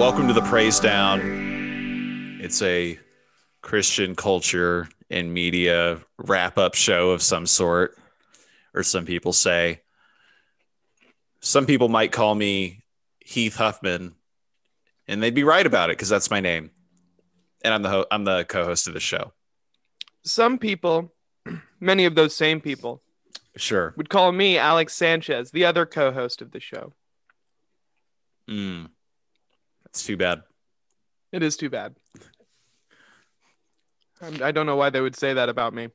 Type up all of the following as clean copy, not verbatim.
Welcome to the Praisedown. It's a Christian culture and media wrap-up show of some sort, or some people say. Some people might call me Heath Huffman, and they'd be right about it because that's my name, and I'm the co-host of the show. Some people, many of those same people, sure, would call me Alex Sanchez, the other co-host of the show. That's too bad. It is too bad. I don't know why they would say that about me.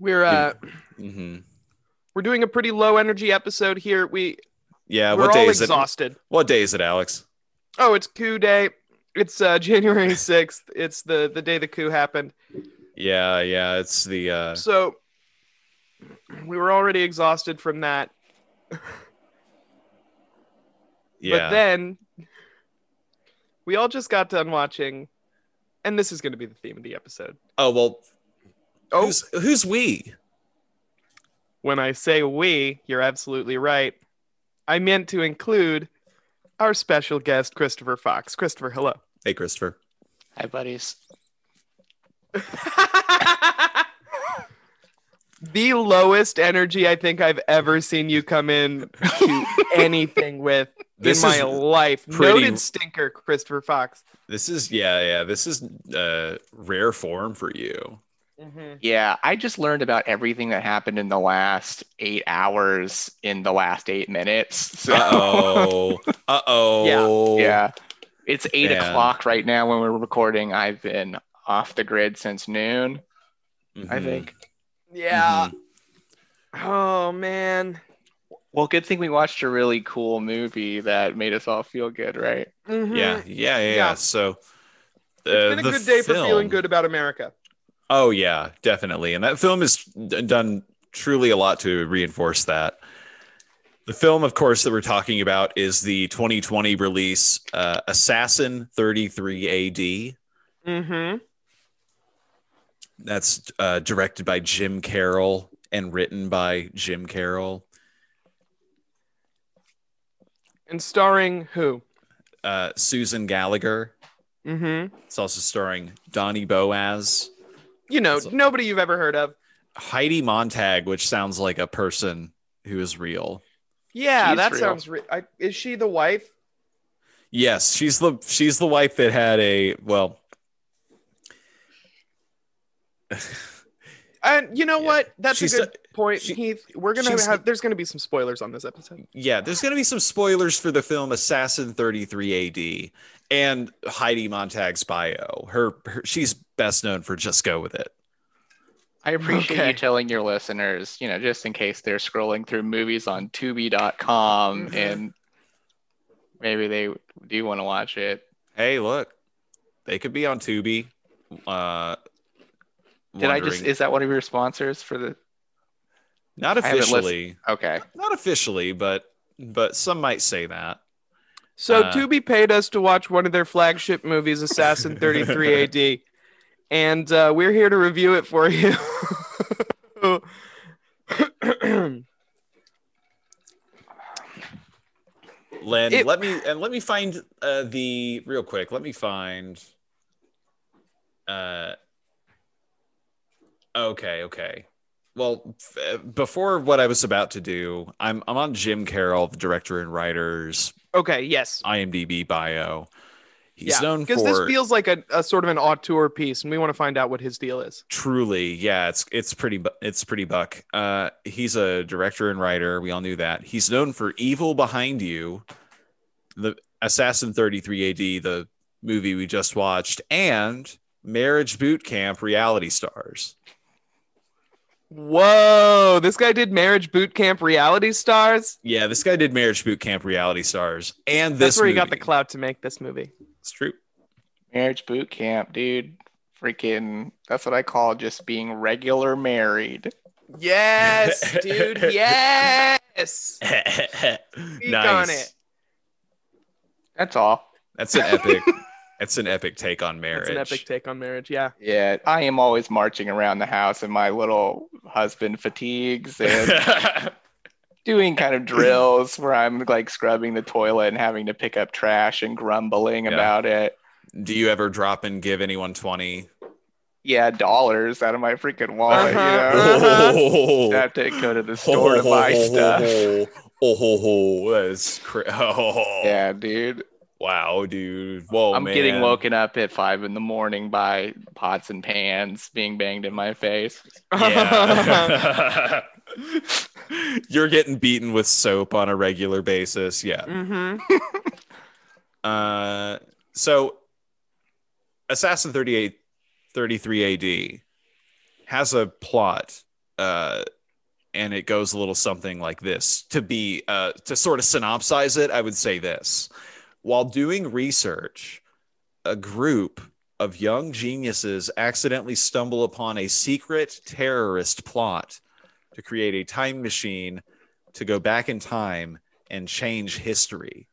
We're doing a pretty low energy episode here. We're what day all is exhausted. It? What day is it, Alex? Oh, it's coup day. It's January 6th. It's the day the coup happened. Yeah. It's the so we were already exhausted from that. Yeah. But then we all just got done watching, and this is going to be the theme of the episode. Oh, well, who's we? When I say we, you're absolutely right. I meant to include our special guest, Christopher Fox. Christopher, hello. Hey, Christopher. Hi, buddies. The lowest energy I think I've ever seen you come in to anything with this in my life. Noted stinker, Christopher Fox. This is, this is rare form for you. Mm-hmm. Yeah, I just learned about everything that happened in the last 8 hours in the last 8 minutes. So. Uh-oh. Yeah. It's 8 o'clock right now when we're recording. I've been off the grid since noon, I think. Yeah. Mm-hmm. Oh, man. Well, good thing we watched a really cool movie that made us all feel good, right? Mm-hmm. Yeah. So it's been a good day for feeling good about America. Oh, yeah, definitely. And that film has done truly a lot to reinforce that. The film, of course, that we're talking about is the 2020 release Assassin 33 AD. Mm-hmm. That's directed by Jim Carroll and written by Jim Carroll. And starring who? Susan Gallagher. Mm-hmm. It's also starring Donnie Boaz. You know, nobody you've ever heard of. Heidi Montag, which sounds like a person who is real. Yeah, sounds real. Is she the wife? Yes, she's the wife that had a well. And you know what? That's a good point, Heath. There's going to be some spoilers on this episode. Yeah, there's going to be some spoilers for the film Assassin 33 AD and Heidi Montag's bio. She's best known for Just Go With It. I appreciate you telling your listeners, you know, just in case they're scrolling through movies on Tubi.com and maybe they do want to watch it. Hey, look, they could be on Tubi. Is that one of your sponsors for the? Not officially. Okay. Not officially, but some might say that. So Tubi paid us to watch one of their flagship movies, Assassin 33 AD, and we're here to review it for you. Len, let me find the real quick. Let me find. Okay. Well, before what I was about to do, I'm on Jim Carroll, the director and writer's IMDb bio. He's known for... Because this feels like a sort of an auteur piece, and we want to find out what his deal is. Truly, yeah, it's pretty buck. He's a director and writer. We all knew that. He's known for Evil Behind You, the Assassin 33 AD, the movie we just watched, and Marriage Boot Camp, Reality Stars. Whoa, this guy did Marriage Boot Camp Reality Stars? Yeah, this guy did Marriage Boot Camp Reality Stars. And that's where he got the clout to make this movie. It's true. Marriage Boot Camp, dude. Freaking, that's what I call just being regular married. Yes, dude, yes! Speak on it. That's all. That's an epic... It's an epic take on marriage. It's an epic take on marriage, yeah. Yeah, I am always marching around the house in my little husband fatigues and doing kind of drills where I'm like scrubbing the toilet and having to pick up trash and grumbling about it. Do you ever drop and give anyone 20? Yeah, dollars out of my freaking wallet, you know? I have to go to the store to buy stuff. Yeah, dude. Wow, dude. Whoa, I'm getting woken up at 5 a.m. by pots and pans being banged in my face. Yeah. You're getting beaten with soap on a regular basis. Yeah. Mm-hmm. So Assassin 33 AD has a plot, and it goes a little something like this. To be to sort of synopsize it, I would say this. While doing research, a group of young geniuses accidentally stumble upon a secret terrorist plot to create a time machine to go back in time and change history.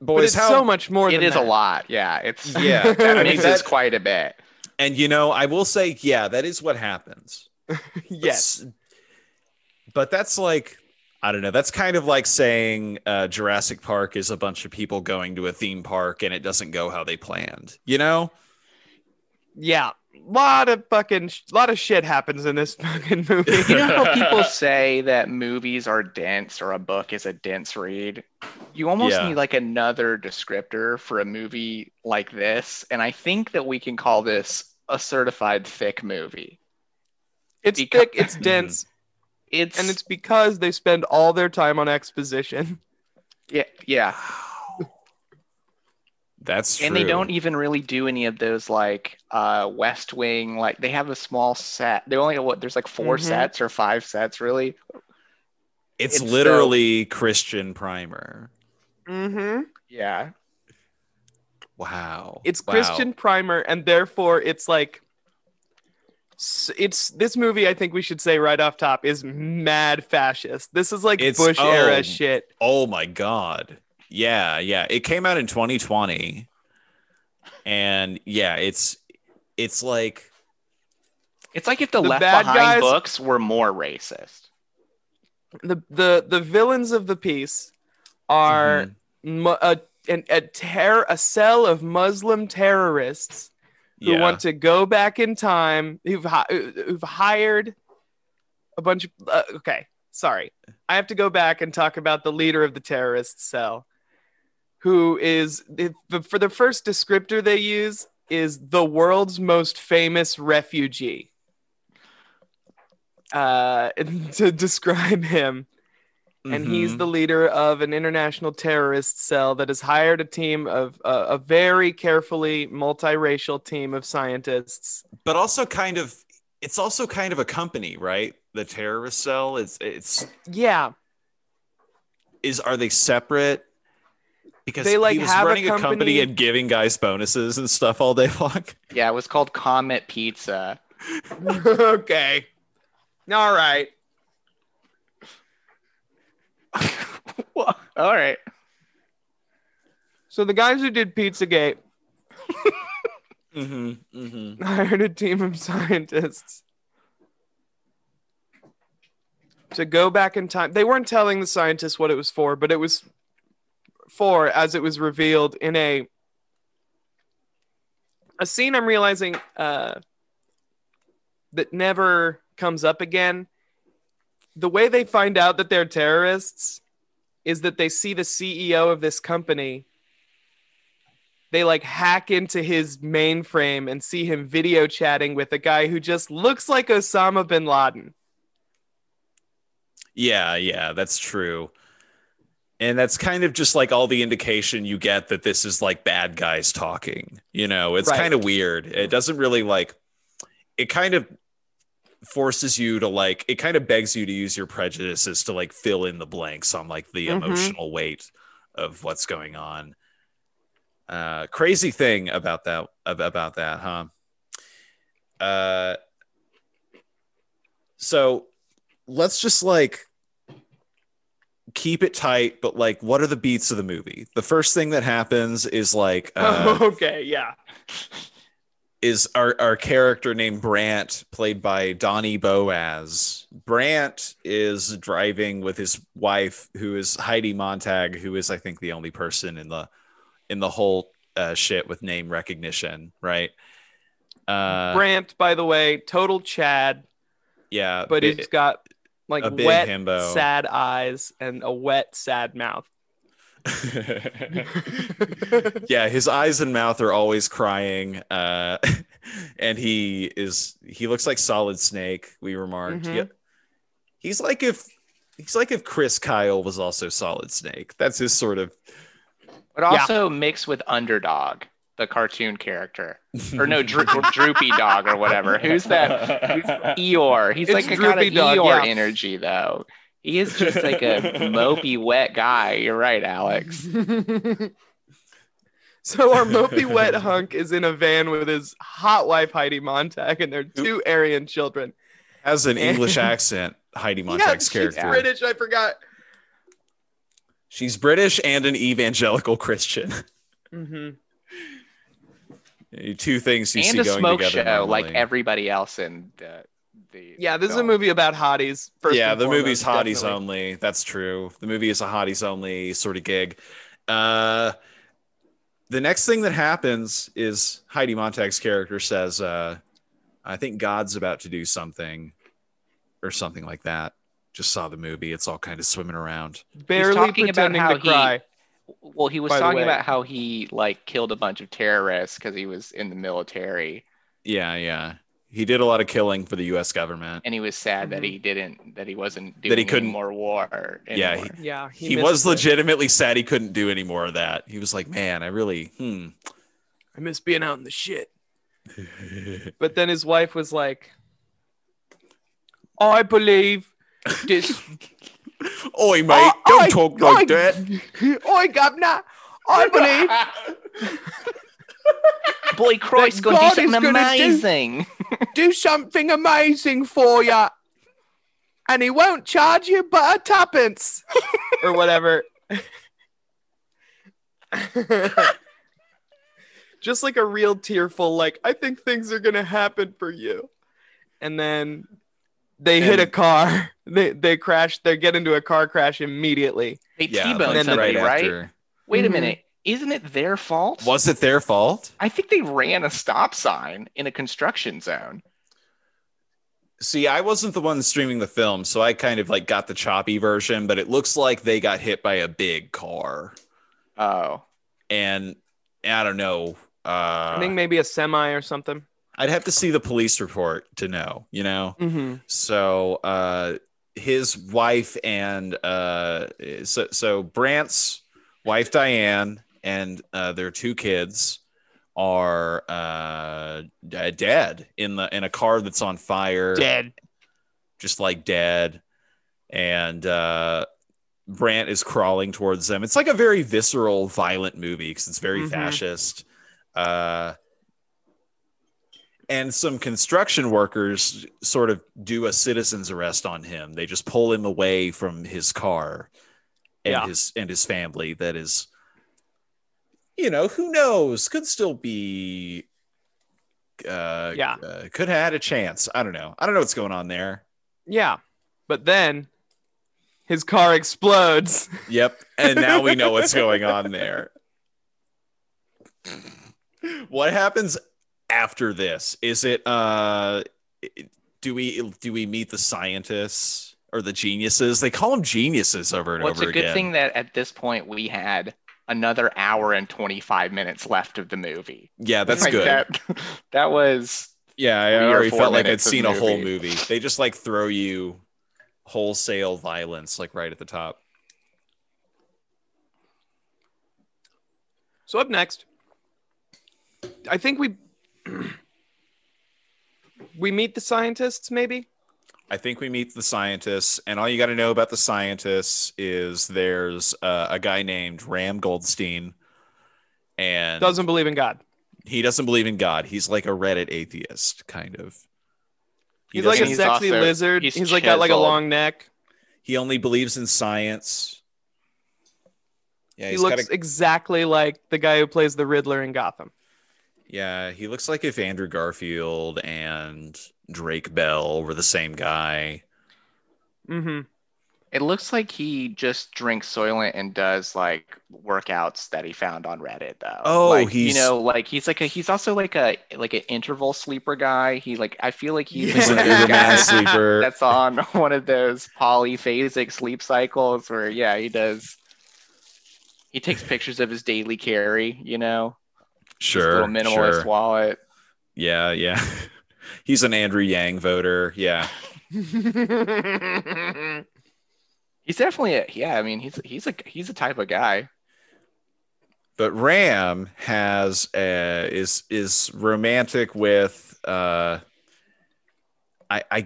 Boys, but it's so much more than that. It is a lot. Yeah, it's that means it's quite a bit. And, you know, I will say, that is what happens. Yes. But that's like... I don't know. That's kind of like saying Jurassic Park is a bunch of people going to a theme park and it doesn't go how they planned, you know? Yeah. A lot of shit happens in this fucking movie. You know how people say that movies are dense or a book is a dense read? You almost need like another descriptor for a movie like this. And I think that we can call this a certified thick movie. It's thick. It's dense. And it's because they spend all their time on exposition. Yeah. That's true. And they don't even really do any of those like West Wing. Like they have a small set. They only have there's like 4 sets or 5 sets really. It's literally Christian Primer. Mm-hmm. Yeah. Wow. It's Christian Primer, and therefore it's like. It's this movie, I think we should say right off top, is mad fascist. This is like Bush era shit. Oh my god. Yeah. It came out in 2020. And it's like if the left behind books were more racist. The villains of the piece are a cell of Muslim terrorists who want to go back in time, who've hired a bunch of... I have to go back and talk about the leader of the terrorist cell, who is... For the first descriptor they use is the world's most famous refugee. To describe him. And he's the leader of an international terrorist cell that has hired a team of a very carefully multiracial team of scientists. But also kind of, it's also kind of a company, right? The terrorist cell are they separate? Because they like he was running a company and giving guys bonuses and stuff all day long. Yeah, it was called Comet Pizza. Okay. All right. All right. So the guys who did Pizzagate hired a team of scientists to go back in time. They weren't telling the scientists what it was for, but it was for, as it was revealed in a scene I'm realizing that never comes up again. The way they find out that they're terrorists is that they see the CEO of this company. They like hack into his mainframe and see him video chatting with a guy who just looks like Osama bin Laden. Yeah, that's true. And that's kind of just like all the indication you get that this is like bad guys talking. You know, it's kind of weird. It doesn't really like... It kind of... forces you to like, it kind of begs you to use your prejudices to like fill in the blanks on like the emotional weight of what's going on. Crazy thing about that, huh? So let's just like keep it tight, but like, what are the beats of the movie? The first thing that happens is like, is our character named Brandt, played by Donnie Boaz. Brandt is driving with his wife, who is Heidi Montag, who is, I think, the only person in the whole shit with name recognition, right? Brandt, by the way, total Chad. Yeah. But he's got like a wet, himbo. Sad eyes and a wet, sad mouth. Yeah, his eyes and mouth are always crying, and he looks like Solid Snake, we remarked. Mm-hmm. Yeah. He's like if Chris Kyle was also Solid Snake. That's his sort of, but also mixed with Underdog, the cartoon character, or no, Droopy Dog or whatever. Who's that? Eeyore. He's like a kind of Dog, Eeyore energy though. He is just like a mopey wet guy. You're right, Alex. So our mopey wet hunk is in a van with his hot wife, Heidi Montag, and their two Aryan children. Has an English accent, Heidi Montag's character. She's British, I forgot. She's British and an evangelical Christian. Mm-hmm. Two things you and see going together. And a smoke show normally. Like everybody else in the... this is a movie about hotties. First and foremost, movie's hotties definitely. Only. That's true. The movie is a hotties only sort of gig. The next thing that happens is Heidi Montag's character says, I think God's about to do something or something like that. Just saw the movie. It's all kind of swimming around. Barely pretending to cry. Well, he was talking about how he like killed a bunch of terrorists because he was in the military. Yeah. He did a lot of killing for the U.S. government, and he was sad that he wasn't doing more war. Anymore. He was legitimately sad he couldn't do any more of that. He was like, "Man, I really, I miss being out in the shit." But then his wife was like, "I believe this." Oi, mate! Don't talk like that. Oi, governor! I believe. Boy, Christ's going to do something amazing. Do something amazing for you. And he won't charge you but a tuppence. Or whatever. Just like a real tearful, like, I think things are going to happen for you. And then they hit a car. They crash. They get into a car crash immediately. They T-bone somebody, right? Wait a minute. Isn't it their fault? Was it their fault? I think they ran a stop sign in a construction zone. See, I wasn't the one streaming the film, so I kind of like got the choppy version, but it looks like they got hit by a big car. Oh. And I don't know. I think maybe a semi or something. I'd have to see the police report to know, you know? Mm-hmm. So his wife and so Brandt's wife, Diane, and their two kids are dead in a car that's on fire. Dead, just like dead. And Brandt is crawling towards them. It's like a very visceral, violent movie because it's very fascist. And some construction workers sort of do a citizen's arrest on him. They just pull him away from his car. And his family that is, you know, who knows, could still be could have had a chance. I don't know what's going on there. But then his car explodes. And now we know what's going on there. What happens after this? Is it do we meet the scientists? Or the geniuses. They call them geniuses over and over again. It's a good thing that at this point we had another hour and 25 minutes left of the movie. Yeah, that's good. That was... Yeah, I already felt like I'd seen a whole movie. They just like throw you wholesale violence like right at the top. So up next, I think we meet the scientists maybe? I think we meet the scientists, and all you got to know about the scientists is there's a guy named Ram Goldstein, and doesn't believe in God. He doesn't believe in God. He's like a Reddit atheist, kind of. He's like a sexy lizard. He's like got like a long neck. He only believes in science. Yeah, he looks exactly like the guy who plays the Riddler in Gotham. Yeah, he looks like if Andrew Garfield and Drake Bell were the same guy. Mm-hmm. It looks like he just drinks Soylent and does like workouts that he found on Reddit, though. Oh, like, he's, you know, like he's like a, he's also like a like an interval sleeper guy. He like I feel like he's like an guy sleeper that's on one of those polyphasic sleep cycles where yeah, he does. He takes pictures of his daily carry, you know. Sure. His little minimalist wallet. Yeah, yeah. He's an Andrew Yang voter. Yeah. He's definitely a, yeah, I mean, he's a type of guy. But Ram has is romantic with I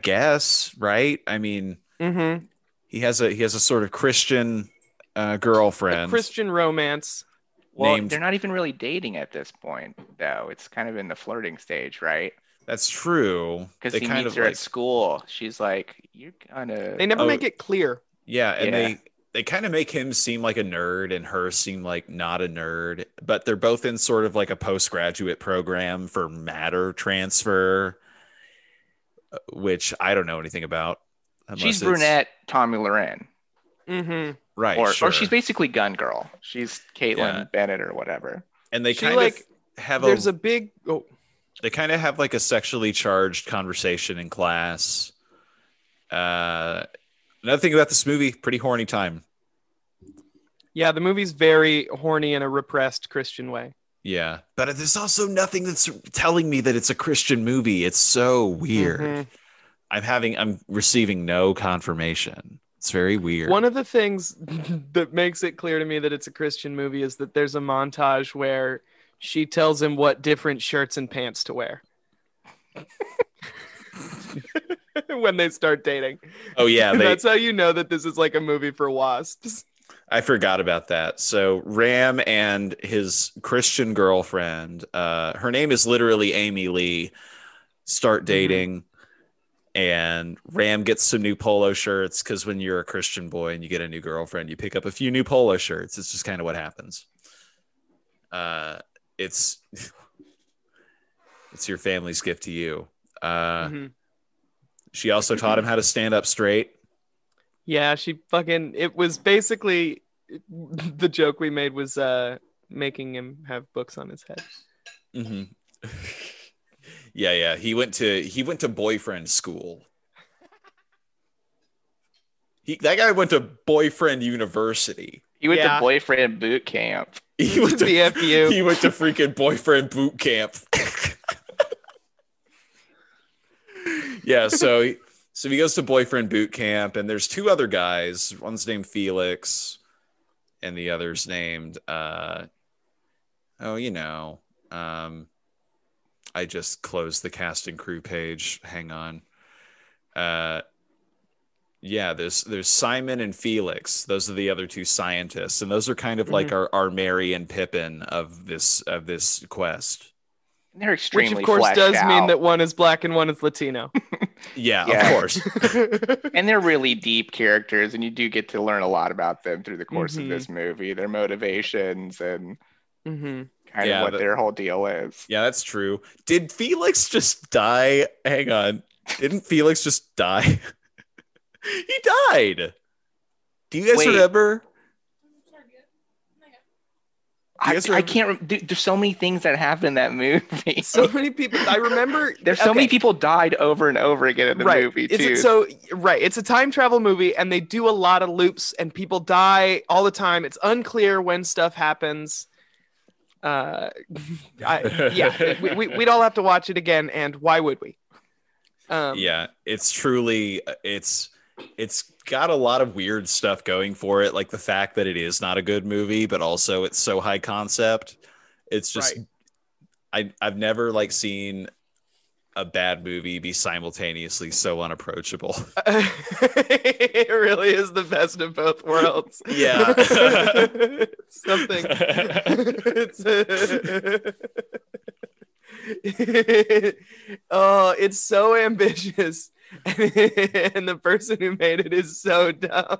guess, right? I mean, mm-hmm. he has a sort of Christian girlfriend. A Christian romance. Well, they're not even really dating at this point, though. It's kind of in the flirting stage, right? That's true. Because he meets her at school. She's like, you're gonna. They never make it clear. Yeah, and they kind of make him seem like a nerd and her seem like not a nerd, but they're both in sort of like a postgraduate program for matter transfer, which I don't know anything about. She's brunette Tommy Loren. Mm-hmm. Right, or she's basically Gun Girl. She's Caitlin Bennett or whatever. And they kind of like, have there's a big... Oh. They kind of have like a sexually charged conversation in class. Another thing about this movie, pretty horny time. Yeah, the movie's very horny in a repressed Christian way. Yeah, but there's also nothing that's telling me that it's a Christian movie. It's so weird. Mm-hmm. I'm receiving no confirmation. It's very weird. One of the things that makes it clear to me that it's a Christian movie is that there's a montage where she tells him what different shirts and pants to wear when they start dating. Oh, yeah. That's how you know that this is like a movie for WASPs. I forgot about that. So Ram and his Christian girlfriend, her name is literally Amy Lee, start dating. Mm-hmm. And Ram gets some new polo shirts because when you're a Christian boy and you get a new girlfriend, you pick up a few new polo shirts. It's just kind of what happens. It's your family's gift to you. Mm-hmm. She also taught him how to stand up straight. Yeah, it was basically the joke we made was making him have books on his head. Mm-hmm. Yeah. He went to boyfriend school. That guy went to boyfriend university. He went to boyfriend boot camp. He went to BFU. He went to freaking boyfriend boot camp. Yeah, so he goes to boyfriend boot camp, and there's two other guys. One's named Felix, and the other's named I just closed the cast and crew page. Hang on. There's Simon and Felix. Those are the other two scientists, and those are kind of like our Mary and Pippin of this quest. And they're extremely, which of course does out. Mean that one is black and one is Latino. yeah, of course. And they're really deep characters, and you do get to learn a lot about them through the course of this movie. Their motivations and. Mm-hmm. Kind of what their whole deal is. Yeah, that's true. Did Felix just die? Hang on. Didn't Felix just die? He died. Do you guys remember? I can't. There's so many things that happened in that movie. So many people. I remember. There's so many people died over and over again in the movie too. It's a time travel movie, and they do a lot of loops, and people die all the time. It's unclear when stuff happens. We'd all have to watch it again, and why would we? It's truly it's got a lot of weird stuff going for it, like the fact that it is not a good movie, but also it's so high concept. It's just I've never like seen a bad movie be simultaneously so unapproachable. It really is the best of both worlds. Yeah. Something. It's so ambitious. And the person who made it is so dumb.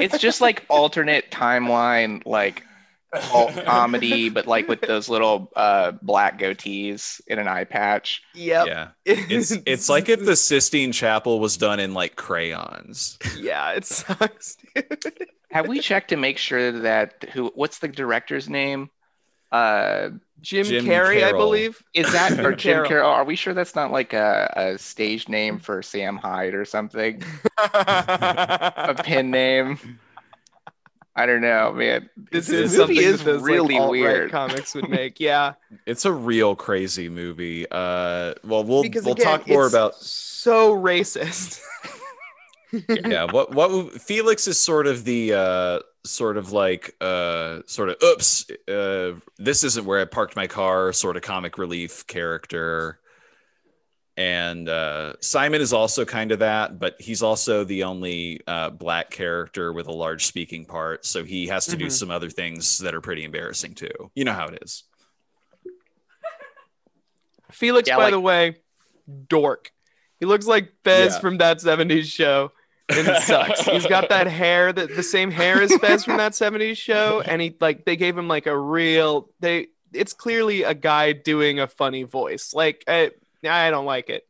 It's just like alternate timeline, like alt comedy, but like with those little black goatees in an eye patch. Yep. Yeah. It's like if the Sistine Chapel was done in like crayons. Yeah, it sucks, dude. Have we checked to make sure that what's the director's name? Jim Carrey, I believe. Is that or Jim Carroll? Are we sure that's not like a stage name for Sam Hyde or something? A pen name. I don't know, man. This movie is really like, weird. Comics would make, yeah. It's a real crazy movie. Well, we'll again, talk more about. So racist. Yeah. What Felix is sort of the oops, this isn't where I parked my car. Sort of comic relief character. And Simon is also kind of that, but he's also the only black character with a large speaking part. So he has to do some other things that are pretty embarrassing too. You know how it is. Felix, yeah, by the way, dork. He looks like Fez from That 70s Show. And it sucks. He's got that hair, the same hair as Fez from That 70s Show. And he they gave him like a real, it's clearly a guy doing a funny voice. I don't like it.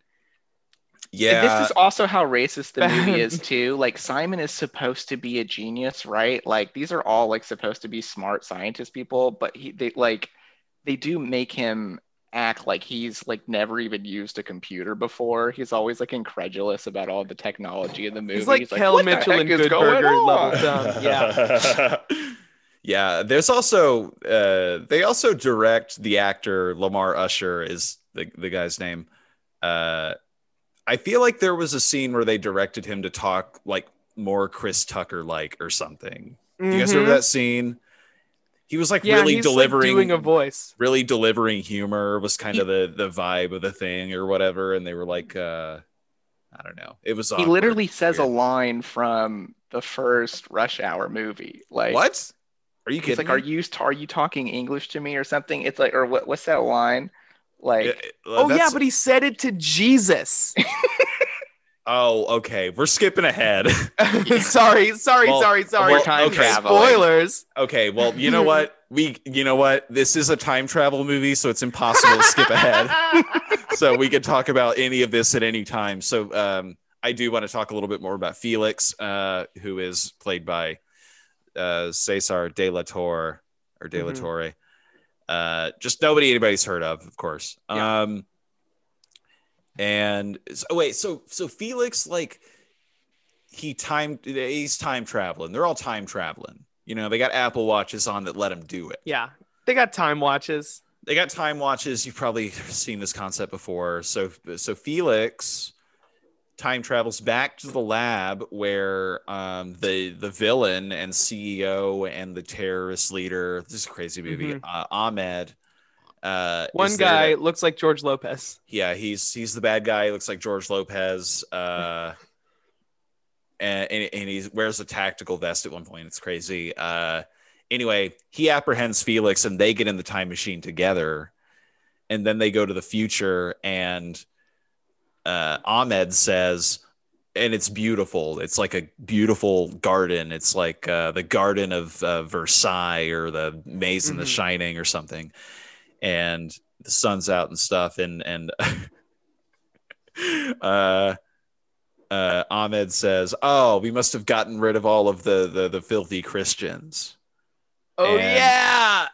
Yeah. And this is also how racist the movie is too. Like Simon is supposed to be a genius, right? Like these are all like supposed to be smart scientist people, but they do make him act like he's like never even used a computer before. He's always like incredulous about all the technology in the movie. He's like Kel Mitchell and Good Burger level down. Yeah. Yeah. There's also they also direct the actor Lamar Usher is the guy's name. I feel like there was a scene where they directed him to talk like more Chris Tucker like or something. Do you guys remember that scene? He was like really delivering, like doing a voice, really delivering humor was kind of the vibe of the thing or whatever. And they were like, I don't know. It was awkward. He literally says a line from the first Rush Hour movie. Like what? Are you kidding? It's like, are you talking English to me or something? It's like, or what's that line? But he said it to Jesus. Oh, okay. We're skipping ahead. Sorry. We're time travel. Spoilers. Okay, well, you know what? This is a time travel movie, so it's impossible to skip ahead. So we could talk about any of this at any time. So I do want to talk a little bit more about Felix, who is played by Cesar de la Torre or De La Torre. Just nobody anybody's heard of course. Yeah. So Felix, like he's time traveling. They're all time traveling. You know, they got Apple watches on that let him do it. Yeah. They got time watches. You've probably seen this concept before. So Felix time travels back to the lab where the villain and CEO and the terrorist leader, this is a crazy movie, Ahmed. One guy looks like George Lopez. Yeah, he's the bad guy. He looks like George Lopez. And he wears a tactical vest at one point. It's crazy. Anyway, he apprehends Felix and they get in the time machine together. And then they go to the future and Ahmed says, and it's beautiful. It's like a beautiful garden. It's like the garden of Versailles or the maze in The Shining or something. And the sun's out and stuff. And Ahmed says, "Oh, we must have gotten rid of all of the filthy Christians." Oh yeah.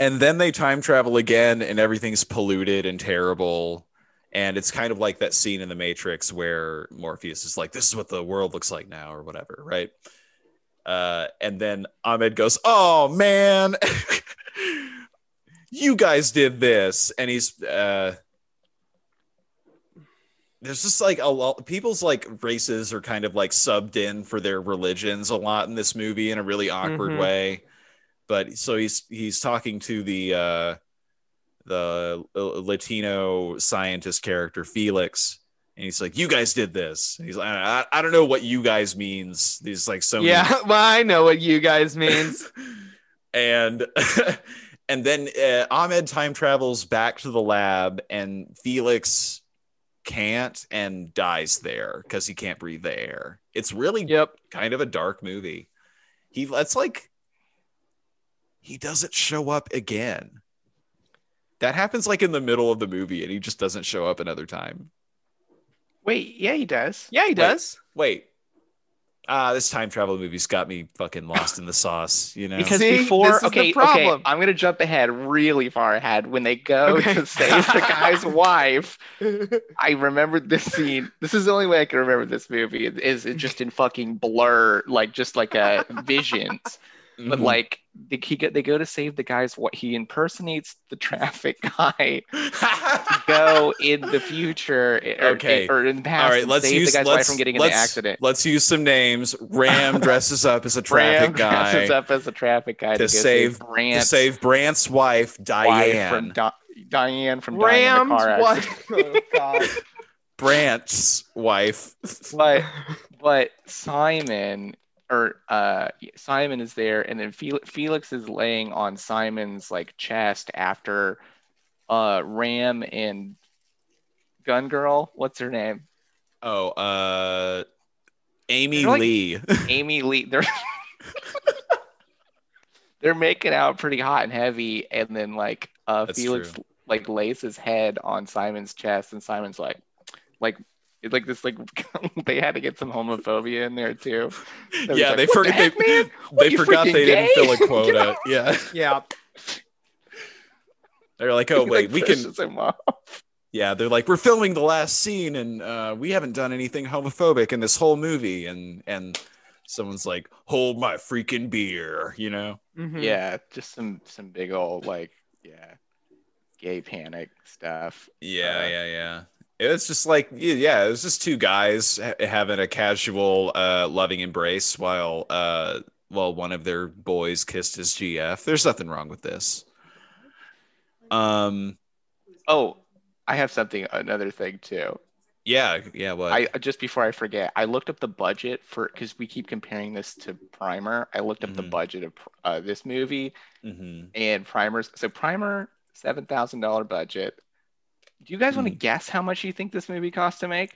And then they time travel again, and everything's polluted and terrible. And it's kind of like that scene in The Matrix where Morpheus is like, this is what the world looks like now or whatever, right? And then Ahmed goes, oh, man, you guys did this. And he's, there's just like a lot, people's like races are kind of like subbed in for their religions a lot in this movie in a really awkward way. But so he's talking to the Latino scientist character Felix, and he's like, you guys did this. And he's like, I don't know what you guys means. He's like, so I know what you guys means. and then Ahmed time travels back to the lab, and Felix can't and dies there because he can't breathe the air. It's really kind of a dark movie. He that's like he doesn't show up again. That happens like in the middle of the movie and he just doesn't show up another time. Wait, yeah, he does. Yeah, he does. Wait. This time travel movie's got me fucking lost in the sauce, you know. Because okay, I'm gonna jump ahead really far ahead. When they go to save the guy's wife, I remembered this scene. This is the only way I can remember this movie. It's just in fucking blur, like just like a visions. But like they go to save the guy's wife. He impersonates the traffic guy to go in the future or in the past. All right, let's save the guy's wife from getting in the accident. Let's use some names. Ram dresses up as a traffic guy. Dresses up as a traffic guy to save Brandt. To save Brandt's wife, Diane. Diane from Ram's wife. Oh, God. Brandt's wife. But Simon. Simon is there, and then Felix is laying on Simon's like chest after Ram and Gun Girl. What's her name? Oh, Amy Lee. Amy Lee. They're making out pretty hot and heavy, and then like Felix like lays his head on Simon's chest, and Simon's like. It's like this, like they had to get some homophobia in there too. Yeah, they forgot they didn't fill a quota. Yeah. They're like, oh wait, we can. Yeah, they're like, we're filming the last scene, and we haven't done anything homophobic in this whole movie, and someone's like, hold my freaking beer, you know? Mm-hmm. Yeah, just some big old like, yeah, gay panic stuff. Yeah. It's just like, yeah, it was just two guys having a casual, loving embrace while one of their boys kissed his GF. There's nothing wrong with this. Oh, I have another thing too. Yeah. What? Just before I forget, I looked up the budget because we keep comparing this to Primer. I looked up the budget of this movie and Primer's. So Primer, $7,000 budget. Do you guys want to guess how much you think this movie cost to make?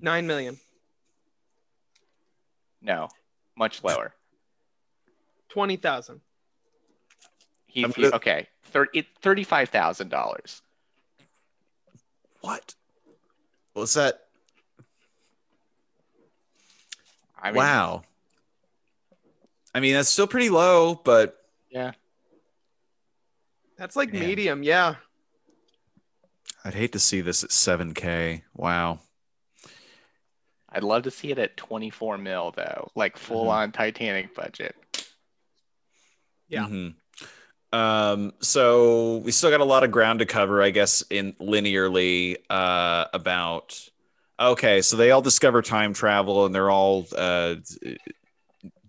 $9 million. No, much lower. 20,000. Okay, $35,000. What? What's that? I mean, wow. I mean, that's still pretty low, but yeah. That's like medium, yeah. I'd hate to see this at 7K. Wow. I'd love to see it at 24 mil, though. Like full-on Titanic budget. Yeah. So we still got a lot of ground to cover, I guess, in linearly about... Okay, so they all discover time travel, and they're all...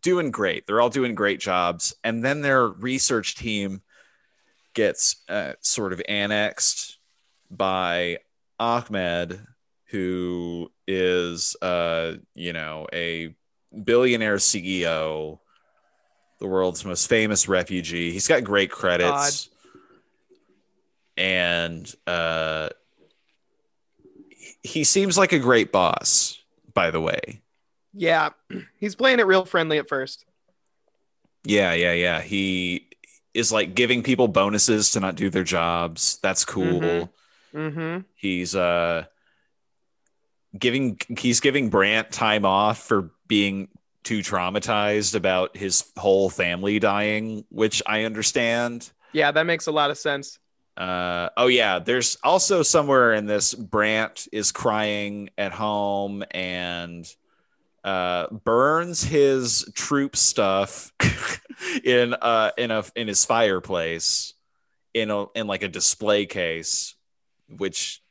doing great. They're all doing great jobs. And then their research team... gets sort of annexed by Ahmed, who is, a billionaire CEO, the world's most famous refugee. He's got great credits. And he seems like a great boss, by the way. Yeah, he's playing it real friendly at first. Yeah. He... is like giving people bonuses to not do their jobs. That's cool. He's giving Brandt time off for being too traumatized about his whole family dying, which I understand. Yeah, that makes a lot of sense. There's also somewhere in this Brandt is crying at home and burns his troop stuff in his fireplace in like a display case, which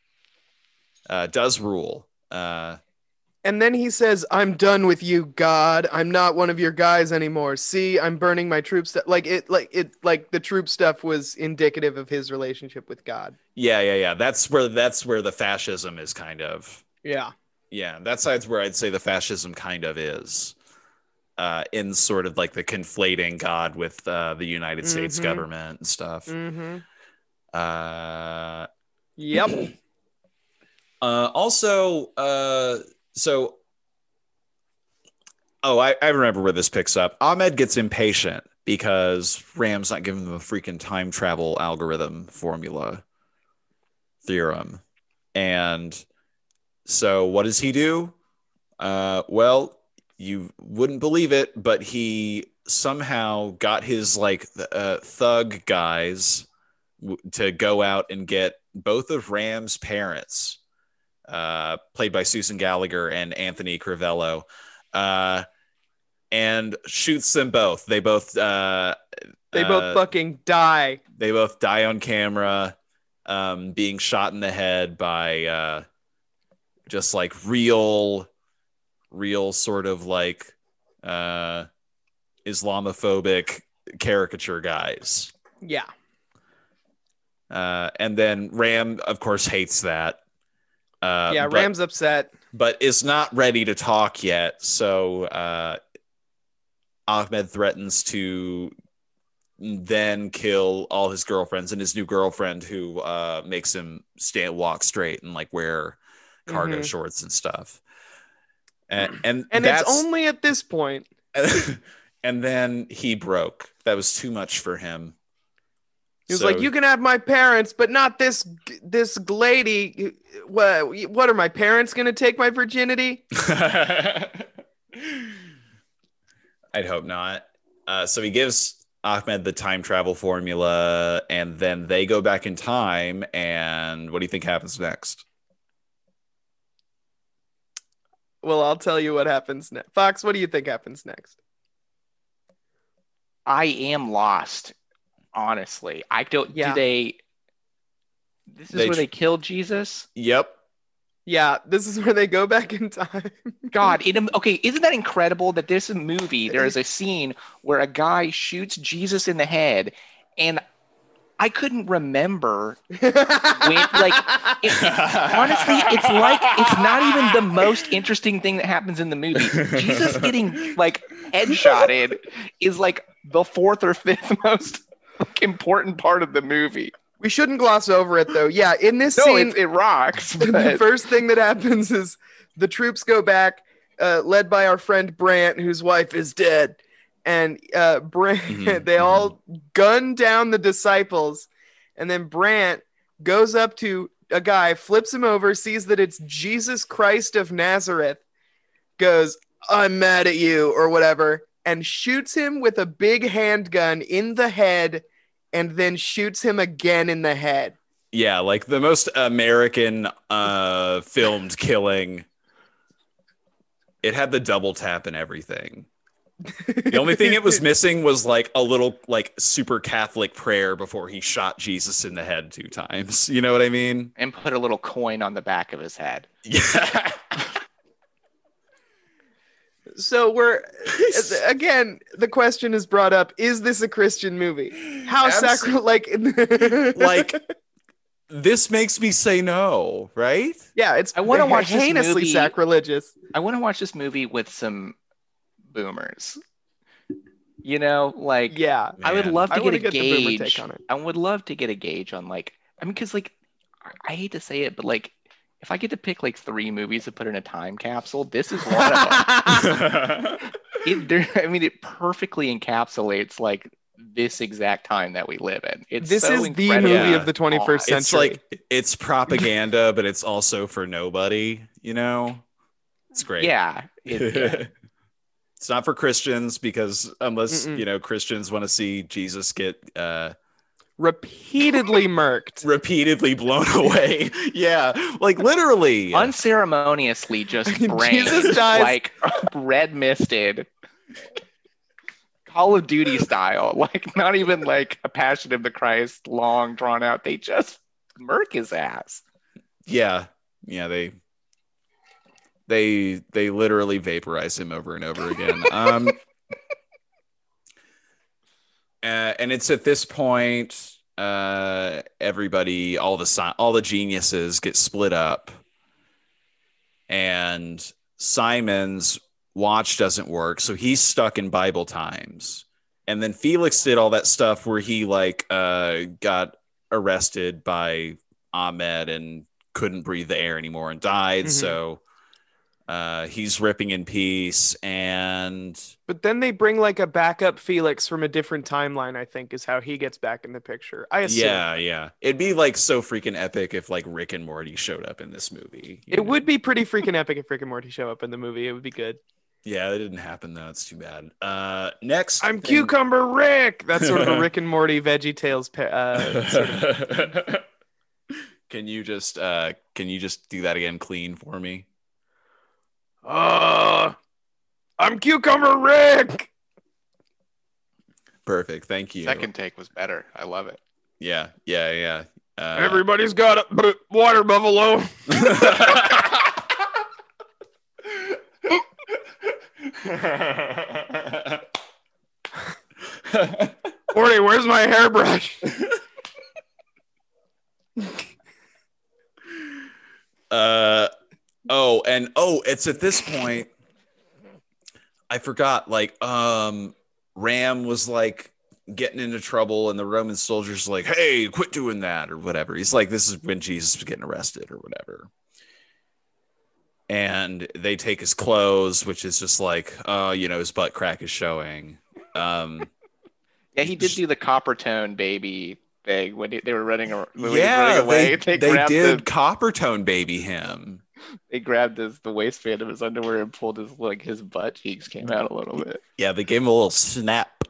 does rule. And then he says, "I'm done with you, God. I'm not one of your guys anymore. See, I'm burning my troop stuff." Like the troop stuff was indicative of his relationship with God. Yeah. That's where the fascism is kind of. Yeah, that side's where I'd say the fascism kind of is, in sort of like the conflating God with the United States government and stuff. Yep. Also, so Oh, I remember where this picks up. Ahmed gets impatient because Ram's not giving them a freaking time travel algorithm formula theorem. And so what does he do? Well, you wouldn't believe it, but he somehow got his like thug guys to go out and get both of Ram's parents, played by Susan Gallagher and Anthony Crivello, and shoots them both. They both fucking die. They both die on camera, being shot in the head by just like real sort of like Islamophobic caricature guys. Yeah. And then Ram, of course, hates that. Ram's upset. But is not ready to talk yet. So Ahmed threatens to then kill all his girlfriends and his new girlfriend, who makes him walk straight and like wear cargo shorts and stuff. And it's only at this point. And then he broke. That was too much for him. He was like, you can have my parents, but not this lady. What are my parents going to take my virginity? I'd hope not. So he gives Ahmed the time travel formula, and then they go back in time. And what do you think happens next? Well, I'll tell you what happens next. Fox, what do you think happens next? I am lost. Honestly, I don't. Yeah. This is where they kill Jesus. Yep. Yeah, this is where they go back in time. God, isn't that incredible that this movie, there is a scene where a guy shoots Jesus in the head, and I couldn't remember when. Honestly, it's like it's not even the most interesting thing that happens in the movie. Jesus getting like headshotted is like the fourth or fifth most important part of the movie. We shouldn't gloss over it, though. Yeah, in this scene, it rocks. But... the first thing that happens is the troops go back, led by our friend Brandt, whose wife is dead, and Brandt. Mm-hmm. They all gun down the disciples, and then Brandt goes up to a guy, flips him over, sees that it's Jesus Christ of Nazareth, goes, "I'm mad at you," or whatever, and shoots him with a big handgun in the head, and then shoots him again in the head. Yeah, like the most American filmed killing. It had the double tap and everything. The only thing it was missing was like a little like super Catholic prayer before he shot Jesus in the head 2 times. You know what I mean? And put a little coin on the back of his head. Yeah. So we're, again, the question is brought up, is this a Christian movie? How like this makes me say no, right? Yeah, it's I want to watch heinously movie, sacrilegious. I want to watch this movie with some boomers. You know, like yeah, man. I would love to get a gauge. The take on it. I would love to get a gauge on like, I mean, because like I hate to say it, but like if I get to pick like 3 movies to put in a time capsule, this is one of them. It perfectly encapsulates like this exact time that we live in. This is the movie of the 21st century. It's like it's propaganda, but it's also for nobody. You know, it's great. Yeah, it's not for Christians because unless you know Christians want to see Jesus get repeatedly murked, repeatedly blown away. Yeah, like literally unceremoniously just brains like red misted Call of Duty style, like not even like a Passion of the Christ long drawn out, they just murk his ass. Yeah they literally vaporize him over and over again. And it's at this point, everybody, all the geniuses get split up, and Simon's watch doesn't work, so he's stuck in Bible times. And then Felix did all that stuff where he like got arrested by Ahmed and couldn't breathe the air anymore and died. So He's ripping in peace, and but then they bring like a backup Felix from a different timeline, I think, is how he gets back in the picture, I assume. Yeah, it'd be like so freaking epic if like Rick and Morty showed up in this movie. It would be pretty freaking epic if Rick and Morty show up in the movie. It would be good. Yeah, that didn't happen though. It's too bad. Next, I'm Cucumber Rick. That's sort of a Rick and Morty VeggieTales. Sort of. Can you just do that again, clean for me? I'm Cucumber Rick. Perfect. Thank you. Second take was better. I love it. Yeah. Everybody's got a water buffalo. Morty, where's my hairbrush? It's at this point I forgot, like, Ram was like getting into trouble and the Roman soldiers like, hey, quit doing that or whatever. He's like, this is when Jesus was getting arrested or whatever. And they take his clothes, which is just like, his butt crack is showing. Yeah, he did do the copper tone baby thing when they were running away. They did copper tone baby him. They grabbed the waistband of his underwear and pulled his his butt cheeks came out a little bit. Yeah, they gave him a little snap.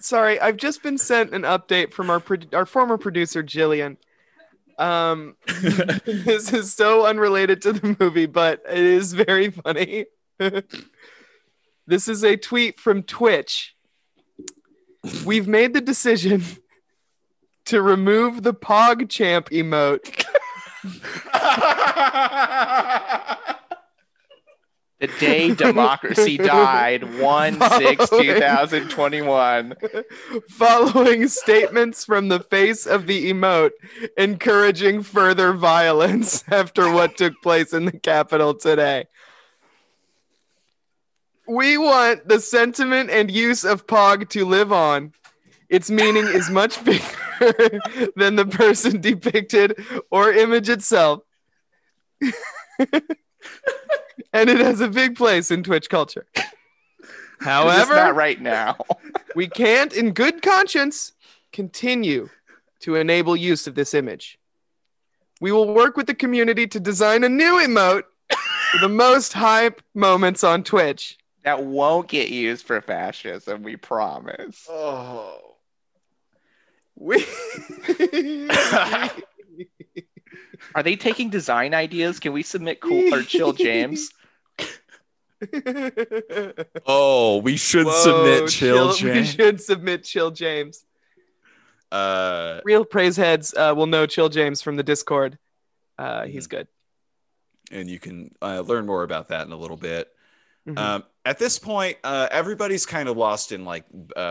Sorry, I've just been sent an update from our former producer Jillian. This is so unrelated to the movie, but it is very funny. This is a tweet from Twitch. We've made the decision to remove the PogChamp emote. The day democracy died, 1/6/2021. Following statements from the face of the emote, encouraging further violence after what took place in the Capitol today. We want the sentiment and use of Pog to live on. Its meaning is much bigger than the person depicted or image itself. And it has a big place in Twitch culture. However, not right now. We can't, in good conscience, continue to enable use of this image. We will work with the community to design a new emote for the most hype moments on Twitch. That won't get used for fascism, we promise. Oh. Are they taking design ideas? Can we submit cool or Chill James? Oh, we should submit Chill James. We should submit Chill James. Real praise heads will know Chill James from the Discord. He's good. And you can learn more about that in a little bit. Mm-hmm. At this point, everybody's kind of lost in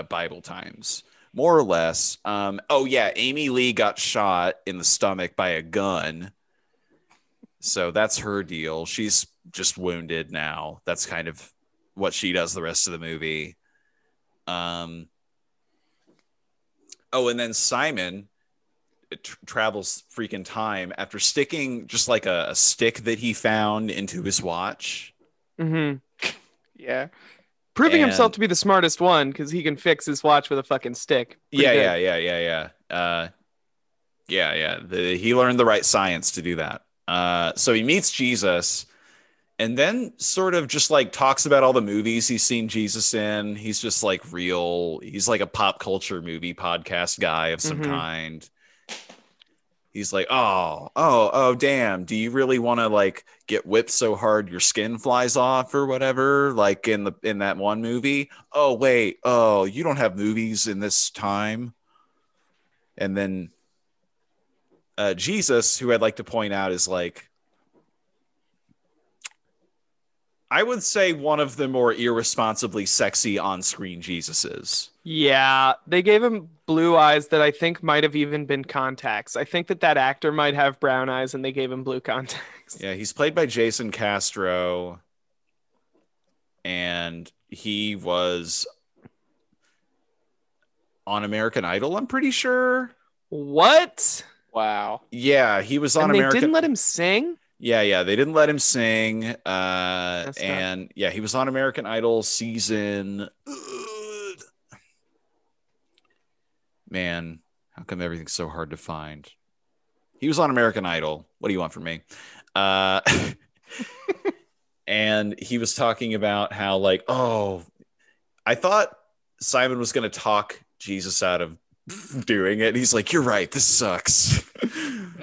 Bible times. More or less. Amy Lee got shot in the stomach by a gun. So that's her deal. She's just wounded now. That's kind of what she does the rest of the movie. And then Simon travels freaking time after sticking just like a stick that he found into his watch. Mm-hmm. Yeah. Proving himself to be the smartest one because he can fix his watch with a fucking stick. Yeah. Yeah. He learned the right science to do that. So he meets Jesus and then sort of just like talks about all the movies he's seen Jesus in. He's just like real. He's like a pop culture movie podcast guy of some kind. He's like, oh, damn. Do you really want to like get whipped so hard your skin flies off or whatever? Like in that one movie. Oh, wait. Oh, you don't have movies in this time. And then Jesus, who I'd like to point out is like, I would say one of the more irresponsibly sexy on-screen Jesuses. Yeah, they gave him blue eyes that I think might have even been contacts. I think that actor might have brown eyes, and they gave him blue contacts. Yeah, he's played by Jason Castro, and he was on American Idol, I'm pretty sure. What? Wow. Yeah, he was on and American. They didn't let him sing? Yeah, they didn't let him sing. Yeah, he was on American Idol season. Man, how come everything's so hard to find? He was on American Idol. What do you want from me? And he was talking about how, like, oh, I thought Simon was going to talk Jesus out of doing it. He's like, you're right. This sucks.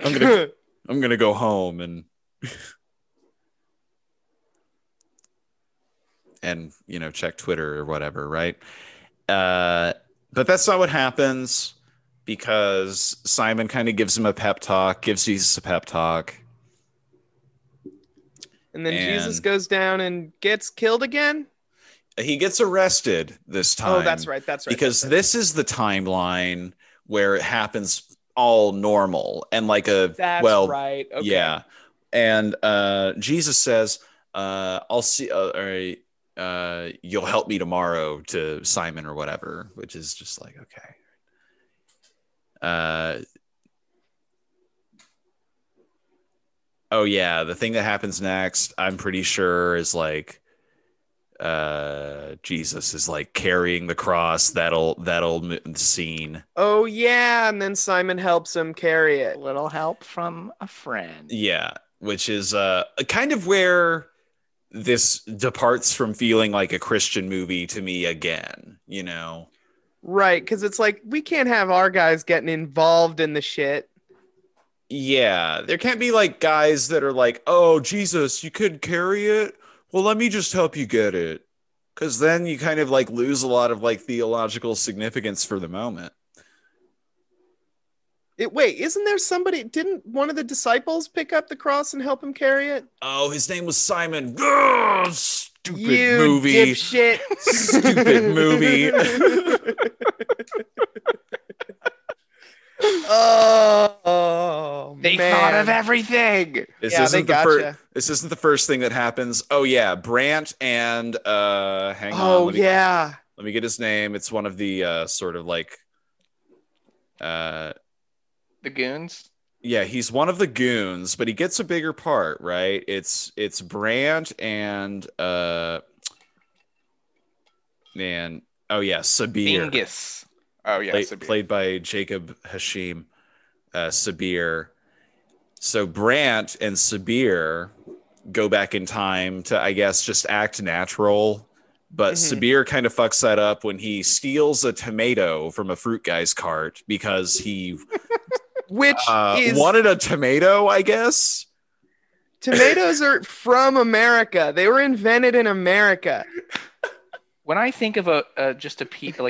I'm gonna go home and you know, check Twitter or whatever, right? But that's not what happens, because Simon kind of gives him a pep talk, gives Jesus a pep talk. And then Jesus goes down and gets killed again? He gets arrested this time. Oh, that's right. Because this is the timeline where it happens all normal. And like right. Okay. Yeah. And Jesus says, I'll see, all right, you'll help me tomorrow to Simon or whatever, which is just like, okay. Oh yeah, the thing that happens next, I'm pretty sure, is like Jesus is like carrying the cross, that'll scene. Oh yeah, and then Simon helps him carry it. A little help from a friend. Yeah, which is kind of where this departs from feeling like a Christian movie to me again, you know. Right, because it's like, we can't have our guys getting involved in the shit. Yeah, there can't be like guys that are like, oh, Jesus, you could carry it? Well, let me just help you get it. Because then you kind of like lose a lot of like theological significance for the moment. Wait, isn't there somebody, didn't one of the disciples pick up the cross and help him carry it? Oh, his name was Simon. Ugh, stupid movie. Oh, they thought of everything. This isn't the first thing that happens. Oh yeah, Brandt and let me get his name. It's one of the sort of like the goons. Yeah, he's one of the goons, but he gets a bigger part, right? It's Brandt and Sabir. Bingus. Oh yeah, played by Jacob Hashim, Sabir. So Brandt and Sabir go back in time to, I guess, just act natural. But Sabir kind of fucks that up when he steals a tomato from a fruit guy's cart because he wanted a tomato, I guess. Tomatoes are from America. They were invented in America. When I think of a piece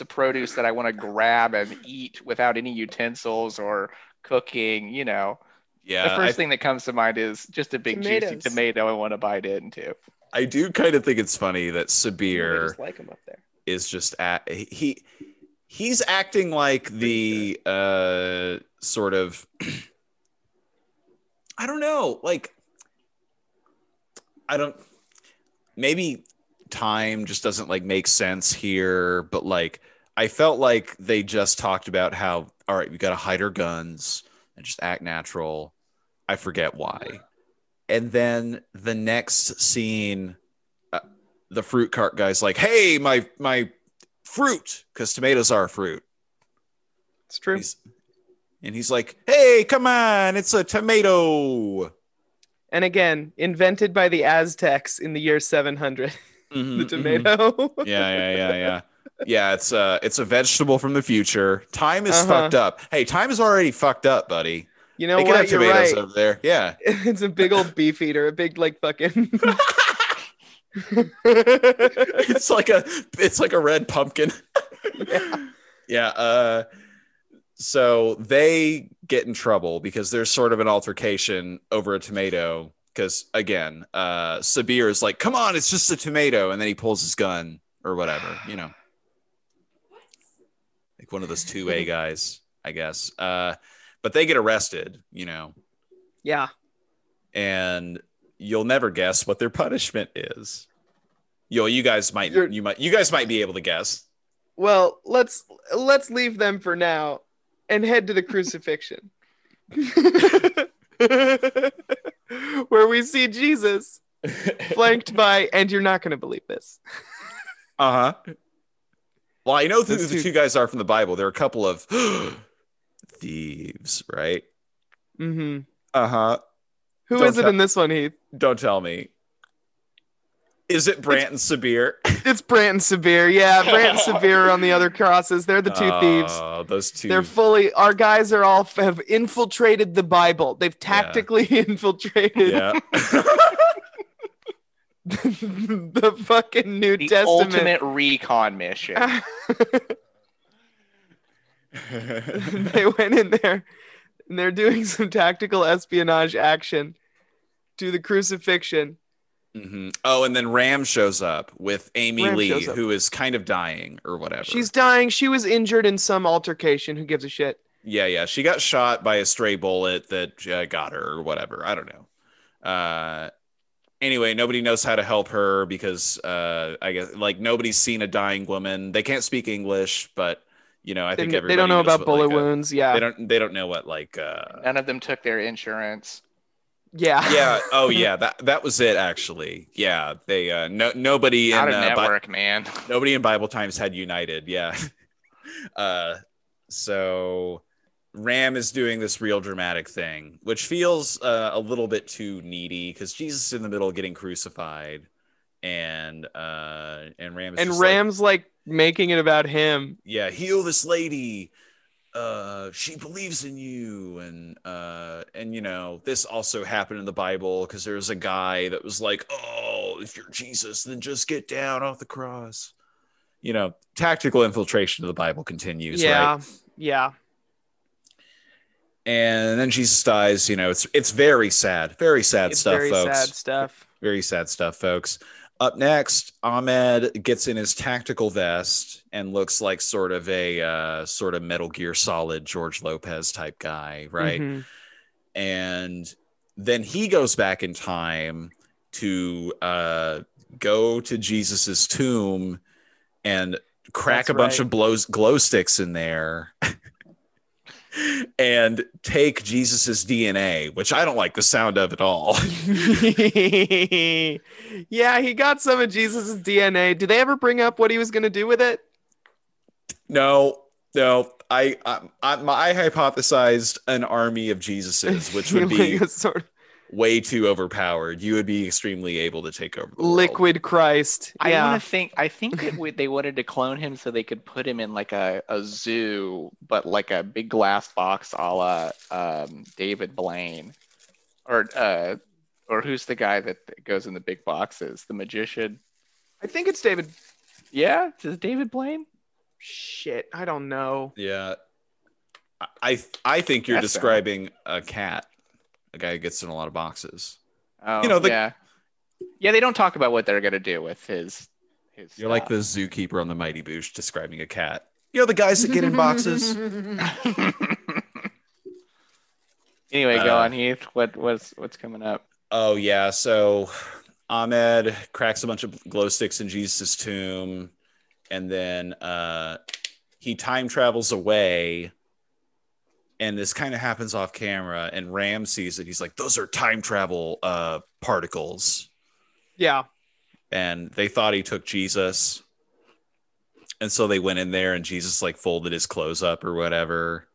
of produce that I want to grab and eat without any utensils or cooking, you know, the first thing that comes to mind is just a big juicy tomato I want to bite into. I do kind of think it's funny that Sabir is just he's acting like the sort of I don't know, like I don't. Maybe time just doesn't like make sense here, but like I felt like they just talked about how, all right, we got to hide our guns and just act natural. I forget why. And then the next scene, the fruit cart guy's like, hey, my fruit, because tomatoes are fruit. It's true. And he's like, hey, come on, it's a tomato. And again, invented by the Aztecs in the year 700. The tomato. Mm-hmm. Yeah. It's a vegetable from the future. Time is fucked up. Hey, time is already fucked up, buddy. You know what? You're right. Over there. Yeah. It's a big old beef eater. A big like fucking. It's like a red pumpkin. Yeah. Yeah. So they get in trouble because there's sort of an altercation over a tomato. Because again, Sabir is like, come on, it's just a tomato. And then he pulls his gun or whatever, you know. Like one of those 2A guys, I guess. But they get arrested, you know. Yeah. And you'll never guess what their punishment is. You guys might be able to guess. Well, let's leave them for now. and head to the crucifixion, where we see Jesus flanked by, and you're not going to believe this. Uh huh. Well, I know who the two guys are from the Bible. They're a couple of thieves, right? Mm-hmm. Uh-huh. Who is it in this one, Heath? Don't tell me. Is it Brandt and Sabir? It's Brandt and Sabir. Yeah, Brandt and Sabir are on the other crosses. They're the two thieves. Oh, those two. They're fully, our guys are all, have infiltrated the Bible. They've tactically infiltrated. Yeah. The fucking New Testament. Ultimate recon mission. They went in there and they're doing some tactical espionage action to the crucifixion. Mm-hmm. Oh, and then Ram shows up with Amy Lee, who is kind of dying or whatever. She's dying. She was injured in some altercation. Who gives a shit? Yeah. She got shot by a stray bullet that got her or whatever. I don't know. Anyway, nobody knows how to help her because I guess like nobody's seen a dying woman. They can't speak English, but you know, I think everybody, they don't know about bullet wounds. Yeah, they don't know what like. None of them took their insurance. Yeah. Yeah. Oh, yeah. That was it actually. Yeah. They nobody in network man. Nobody in Bible Times had United. Yeah. So Ram is doing this real dramatic thing, which feels a little bit too needy because Jesus is in the middle of getting crucified, and Ram is and Ram's like making it about him. Yeah, heal this lady. She believes in you, and you know this also happened in the Bible because there was a guy that was like, oh, if you're Jesus, then just get down off the cross. You know, tactical infiltration of the Bible continues. Yeah, right? Yeah. And then Jesus dies. You know, it's very sad. Very sad stuff, folks. Very sad stuff. Very sad stuff, folks. Up next, Ahmed gets in his tactical vest and looks like sort of a Metal Gear Solid George Lopez type guy, right? Mm-hmm. And then he goes back in time to go to Jesus's tomb and crack bunch of glow sticks in there. And take Jesus's DNA, which I don't like the sound of at all. Yeah, he got some of Jesus's DNA. Did they ever bring up what he was going to do with it? No. I hypothesized an army of Jesus's, which would be way too overpowered. You would be extremely able to take over the world. Liquid Christ. Yeah. I think they wanted to clone him so they could put him in like a zoo, but like a big glass box a la David Blaine, or who's the guy that goes in the big boxes, the magician? I think it's David. Yeah, is it David Blaine? Shit, I don't know. Yeah, I think you're describing a cat. A guy who gets in a lot of boxes. Oh, you know, yeah. They don't talk about what they're gonna do with his. You're like the zookeeper on the Mighty Boosh describing a cat. You know, the guys that get in boxes. Anyway, go on, Heath. What's coming up? Oh yeah, so Ahmed cracks a bunch of glow sticks in Jesus' tomb, and then he time travels away. And this kind of happens off camera, and Ram sees it. He's like, those are time travel particles. Yeah. And they thought he took Jesus. And so they went in there, and Jesus like folded his clothes up or whatever,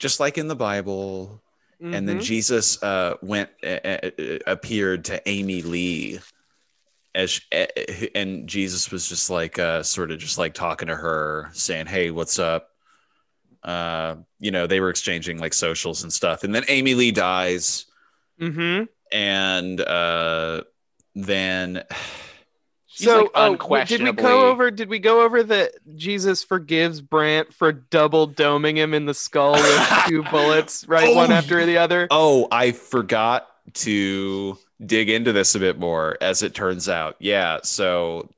just like in the Bible. Mm-hmm. And then Jesus appeared to Amy Lee. And Jesus was just like, sort of just like talking to her, saying, hey, what's up? You know, they were exchanging like socials and stuff, and then Amy Lee dies. Mm-hmm. And then she's so like unquestionably... did we go over that Jesus forgives Brandt for double doming him in the skull with two bullets, right? One after the other. Oh, I forgot to dig into this a bit more, as it turns out. Yeah, so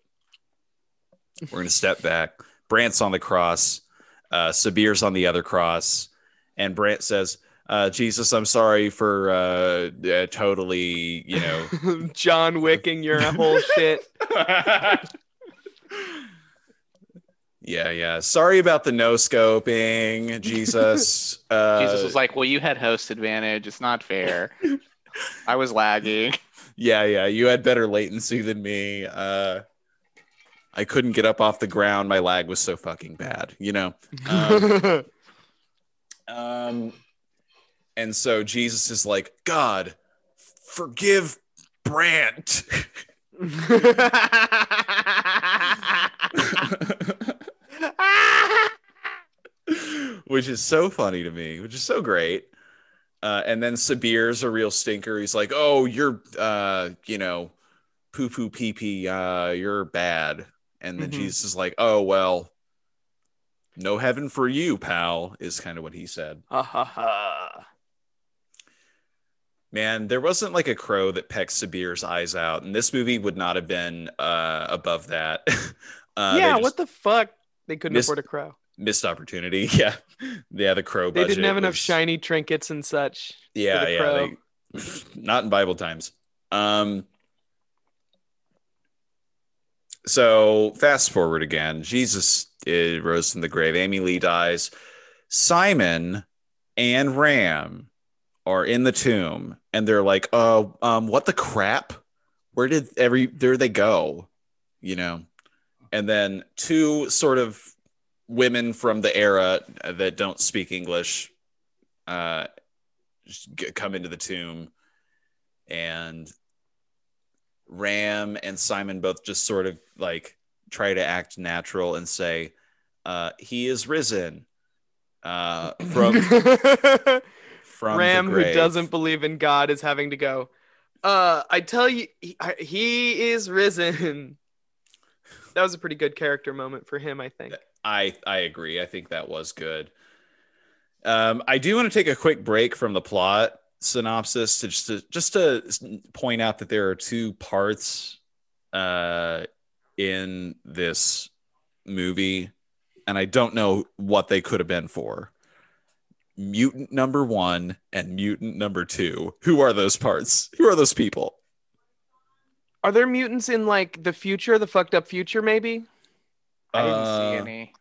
we're gonna step back. Brandt's on the cross. Sabir's on the other cross, and Brandt says, Jesus, I'm sorry for totally, you know, John Wicking your whole shit. Yeah. Sorry about the no scoping, Jesus. Jesus was like, well, you had host advantage. It's not fair. I was lagging. Yeah. You had better latency than me. I couldn't get up off the ground. My lag was so fucking bad, you know? And so Jesus is like, God, forgive Brandt. Which is so funny to me, which is so great. And then Sabir's a real stinker. He's like, oh, you're, poo-poo, pee-pee, you're bad. And then Jesus is like, oh, well, no heaven for you, pal, is kind of what he said. Ha, ha, ha. Man, there wasn't like a crow that pecked Sabir's eyes out. And this movie would not have been above that. Yeah, what the fuck? They couldn't afford a crow. Missed opportunity. Yeah. Yeah, the crow budget. They didn't have enough shiny trinkets and such. Yeah, yeah. Not in Bible times. So fast forward again. Jesus rose from the grave. Amy Lee dies. Simon and Ram are in the tomb and they're like, oh, what the crap? Where did they go? You know? And then two sort of women from the era that don't speak English come into the tomb, and Ram and Simon both just sort of like try to act natural and say, he is risen from Ram, who doesn't believe in God, is having to go, I tell you, he is risen. That was a pretty good character moment for him, I think. I agree. I think that was good. I do want to take a quick break from the plot synopsis to point out that there are two parts in this movie, and I don't know what they could have been for. Mutant number 1 and mutant number 2. Who are those parts? Who are those people? Are there mutants in like the future, the fucked up future, maybe? I didn't see any.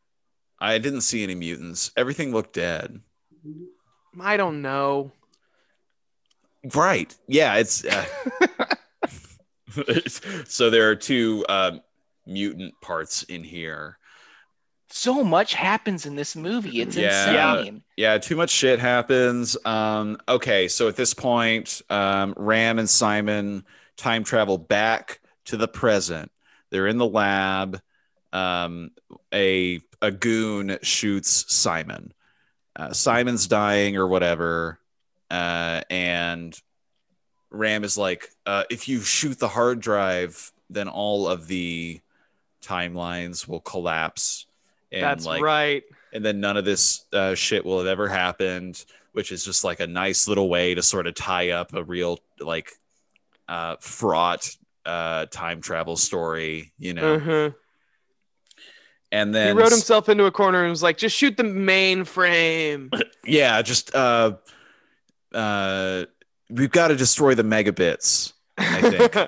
I didn't see any mutants. Everything looked dead. I don't know. Right. Yeah. It's so there are two mutant parts in here. So much happens in this movie. It's insane. Yeah, too much shit happens. Okay, so at this point, Ram and Simon time travel back to the present. They're in the lab. A goon shoots Simon. Simon's dying or whatever. And Ram is like, if you shoot the hard drive, then all of the timelines will collapse. And that's like, right. And then none of this shit will have ever happened, which is just like a nice little way to sort of tie up a real like fraught time travel story, you know. And then he wrote himself into a corner and was like, just shoot the mainframe. Yeah, just we've got to destroy the megabits, I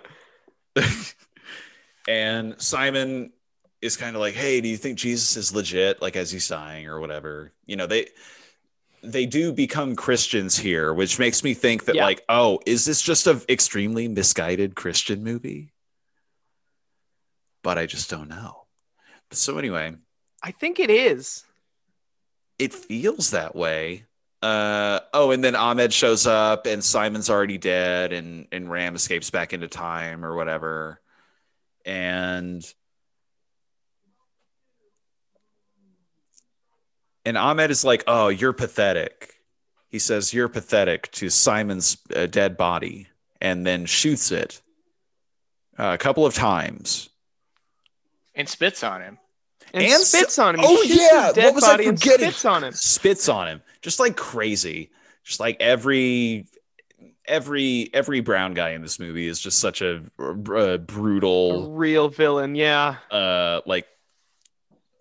think. And Simon is kind of like, hey, do you think Jesus is legit? Like as he's dying or whatever, you know, they do become Christians here, which makes me think that like, oh, is this just an extremely misguided Christian movie? But I just don't know. So anyway, I think it is. It feels that way. And then Ahmed shows up and Simon's already dead and Ram escapes back into time or whatever. And Ahmed is like, oh, you're pathetic. He says, you're pathetic to Simon's dead body, and then shoots it a couple of times. And spits on him. And spits on him. Oh, yeah. What was I forgetting? Spits on him. Spits on him. Just like crazy. Just like every brown guy in this movie is just such a brutal. A real villain, yeah. Like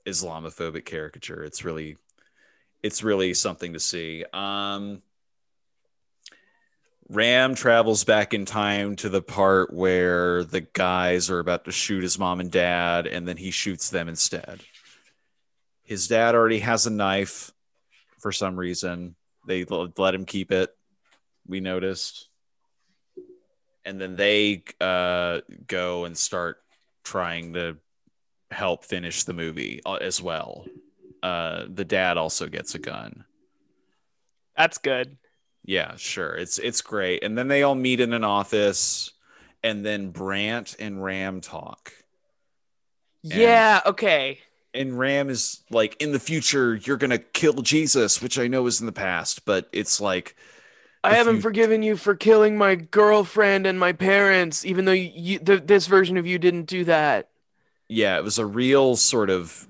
Islamophobic caricature. It's really something to see. Ram travels back in time to the part where the guys are about to shoot his mom and dad, and then he shoots them instead. His dad already has a knife for some reason. They let him keep it. We noticed. And then they go and start trying to help finish the movie as well. The dad also gets a gun. That's good. Yeah, sure. It's great. And then they all meet in an office, and then Brandt and Ram talk. Yeah, okay. And Ram is like, in the future, you're going to kill Jesus, which I know is in the past, but it's like... I haven't forgiven you for killing my girlfriend and my parents, even though this version of you didn't do that. Yeah, it was a real sort of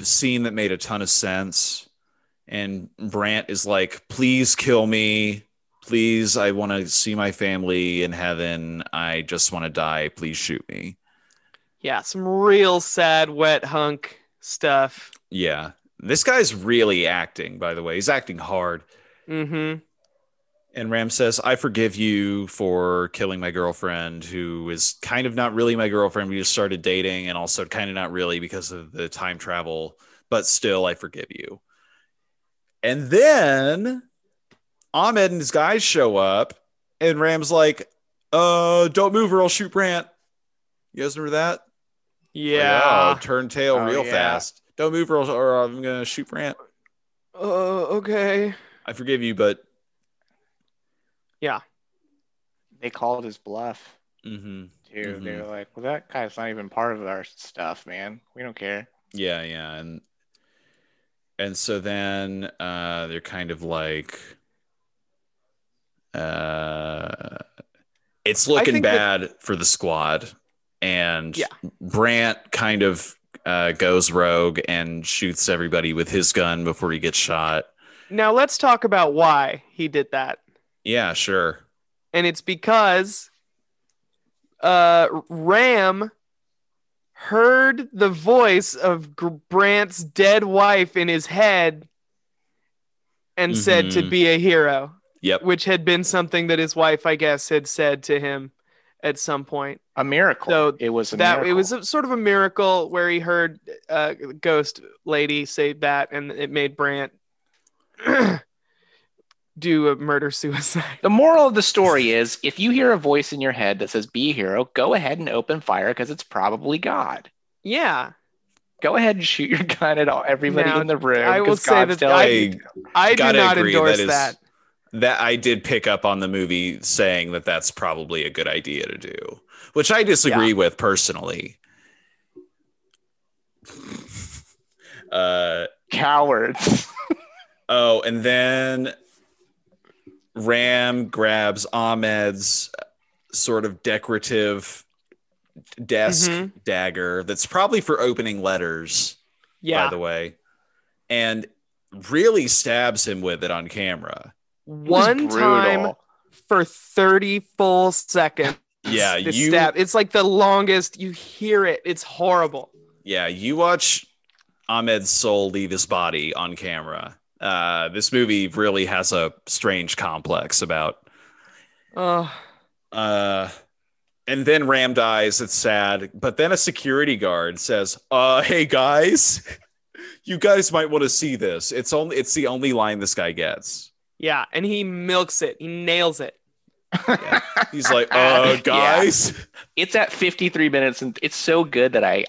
scene that made a ton of sense. And Brandt is like, please kill me. Please, I want to see my family in heaven. I just want to die. Please shoot me. Yeah, some real sad, wet hunk stuff. Yeah. This guy's really acting, by the way. He's acting hard. Mm-hmm. And Ram says, I forgive you for killing my girlfriend, who is kind of not really my girlfriend. We just started dating, and also kind of not really because of the time travel. But still, I forgive you. And then Ahmed and his guys show up, and Ram's like, don't move or I'll shoot Brandt. You guys remember that? Yeah. Like, oh, turn tail real fast. Don't move or I'm going to shoot Brandt. Okay. I forgive you, but... Yeah. They called his bluff. Mm-hmm. Dude, mm-hmm. They were like, well, that guy's not even part of our stuff, man. We don't care. Yeah, yeah. And so then they're kind of like... it's looking bad for the squad. And Brandt kind of goes rogue and shoots everybody with his gun before he gets shot. Now let's talk about why he did that. Yeah, sure. And it's because Ram heard the voice of Brandt's dead wife in his head and said to be a hero. Yep. Which had been something that his wife, I guess, had said to him at some point. A miracle. So it was a miracle. It was sort of a miracle where he heard a ghost lady say that, and it made Brandt do a murder-suicide. The moral of the story is, if you hear a voice in your head that says, be a hero, go ahead and open fire, because it's probably God. Yeah. Go ahead and shoot your gun at everybody in the room. I will say that I do not endorse that. That I did pick up on the movie saying that that's probably a good idea to do, which I disagree with personally. Cowards. Oh, and then Ram grabs Ahmed's sort of decorative desk dagger that's probably for opening letters, by the way, and really stabs him with it on camera. One time for 30 full seconds. Yeah, it's like the longest. You hear it. It's horrible. Yeah, you watch Ahmed's soul leave his body on camera. This movie really has a strange complex about... and then Ram dies. It's sad. But then a security guard says, hey, guys, you guys might want to see this. It's the only line this guy gets. Yeah, and he milks it. He nails it. Yeah. He's like, guys. Yeah. It's at 53 minutes, and it's so good that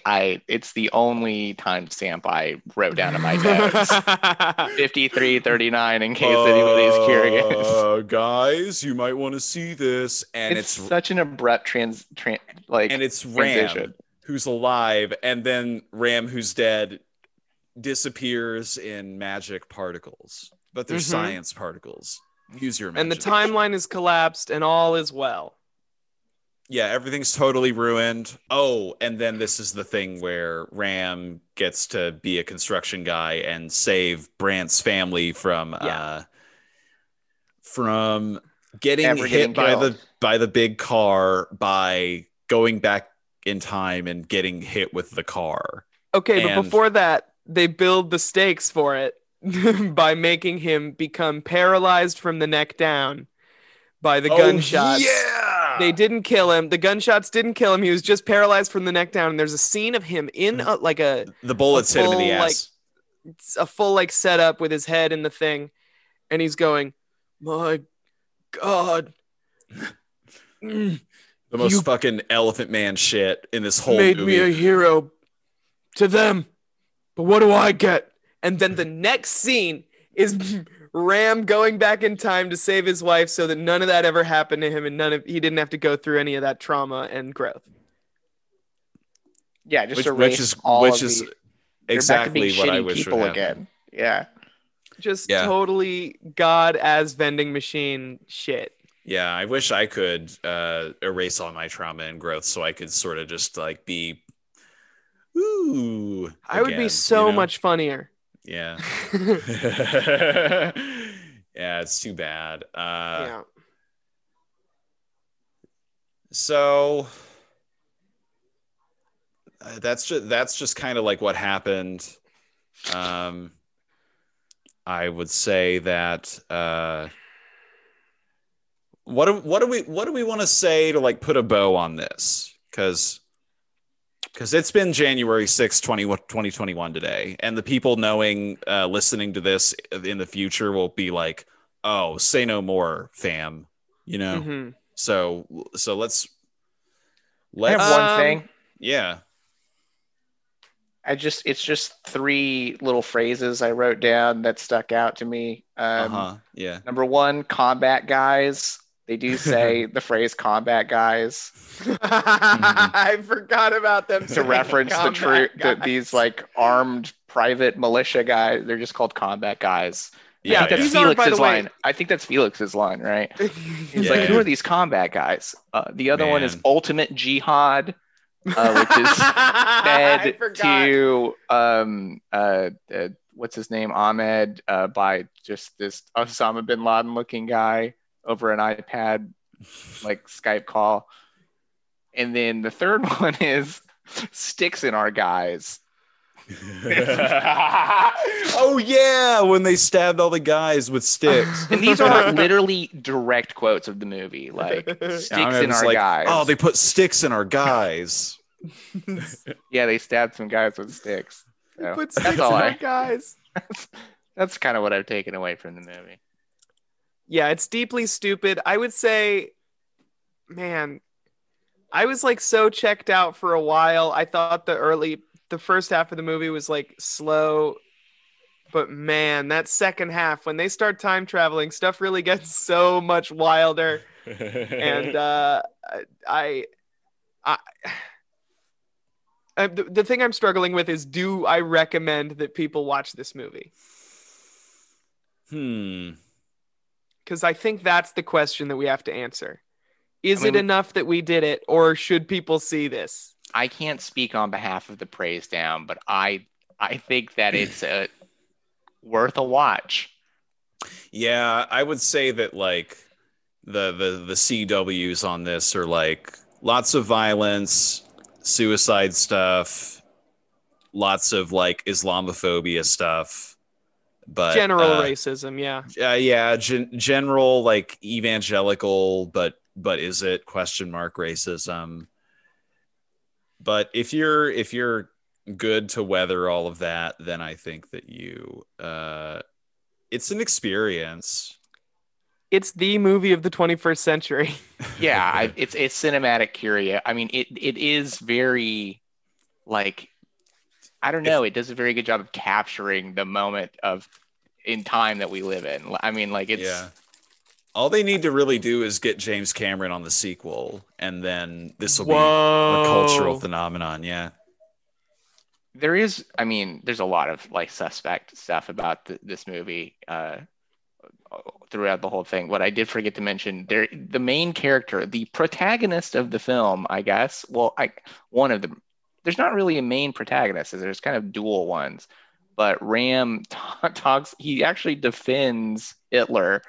it's the only timestamp I wrote down in my notes. 53:39, in case anybody's curious. Guys, you might want to see this. And it's such an abrupt and it's Ram transition. Who's alive, and then Ram who's dead disappears in magic particles. But they're science particles. Use your imagination. And the timeline is collapsed and all is well. Yeah, everything's totally ruined. Oh, and then this is the thing where Ram gets to be a construction guy and save Brandt's family from getting hit by the big car by going back in time and getting hit with the car. Okay, but before that, they build the stakes for it. By making him become paralyzed from the neck down by the gunshots They didn't kill him. The gunshots didn't kill him. He was just paralyzed from the neck down. And there's a scene of him in a, like a the bullets hit him in the ass. Like, a full like setup with his head in the thing, and he's going, "My God." The most fucking Elephant Man shit in this whole movie. You made me a hero to them, but what do I get? And then the next scene is Ram going back in time to save his wife so that none of that ever happened to him and none of he didn't have to go through any of that trauma and growth. Yeah, just which is exactly what I wish would happen. Again. Yeah. Just totally God as vending machine shit. Yeah, I wish I could erase all my trauma and growth so I could sort of just like be ooh. I would be so much funnier. Yeah. Yeah, it's too bad. Yeah. So that's just kind of like what happened. I would say that What do we want to say to like put a bow on this? Because it's been January 6th, 2021 today. And the people listening to this in the future will be like, oh, say no more, fam. You know? Mm-hmm. So let's I have one thing. Yeah. It's just three little phrases I wrote down that stuck out to me. Yeah. Number one, combat guys. They do say the phrase "combat guys." I forgot about them. To reference the truth that these like armed private militia guys, they're just called combat guys. Yeah, that's Felix's line. I think that's Felix's line, right? He's like, "Who are these combat guys?" The other one is ultimate jihad, which is fed to what's his name, Ahmed, by just this Osama bin Laden looking guy over an iPad, like Skype call. And then the third one is sticks in our guys. Oh yeah, when they stabbed all the guys with sticks. And these are literally direct quotes of the movie, like sticks in our guys. Oh, they put sticks in our guys. Yeah, they stabbed some guys with sticks. So they put sticks in our guys. That's kind of what I've taken away from the movie. Yeah, it's deeply stupid. I would say, man, I was like so checked out for a while. I thought the first half of the movie was like slow, but man, that second half, when they start time traveling, stuff really gets so much wilder. And the thing I'm struggling with is, do I recommend that people watch this movie? Because I think that's the question that we have to answer. Is it enough that we did it, or should people see this? I can't speak on behalf of the Praisedown, but I think that it's worth a watch. Yeah, I would say that like the CWs on this are like lots of violence, suicide stuff, lots of like Islamophobia stuff. But general racism, general like evangelical but is it ? Racism. But if you're good to weather all of that, then I think that you it's an experience. It's the movie of the 21st century. Yeah, it's cinematic curia. I mean, it is very like, I don't know. It does a very good job of capturing the moment in time that we live in. I mean, like it's... Yeah. All they need to really do is get James Cameron on the sequel, and then this will be a cultural phenomenon. Yeah. There's a lot of like suspect stuff about this movie throughout the whole thing. What I did forget to mention, the main character, the protagonist of the film, I guess. Well, one of them. There's not really a main protagonist. There's kind of dual ones, but Ram talks. He actually defends Hitler.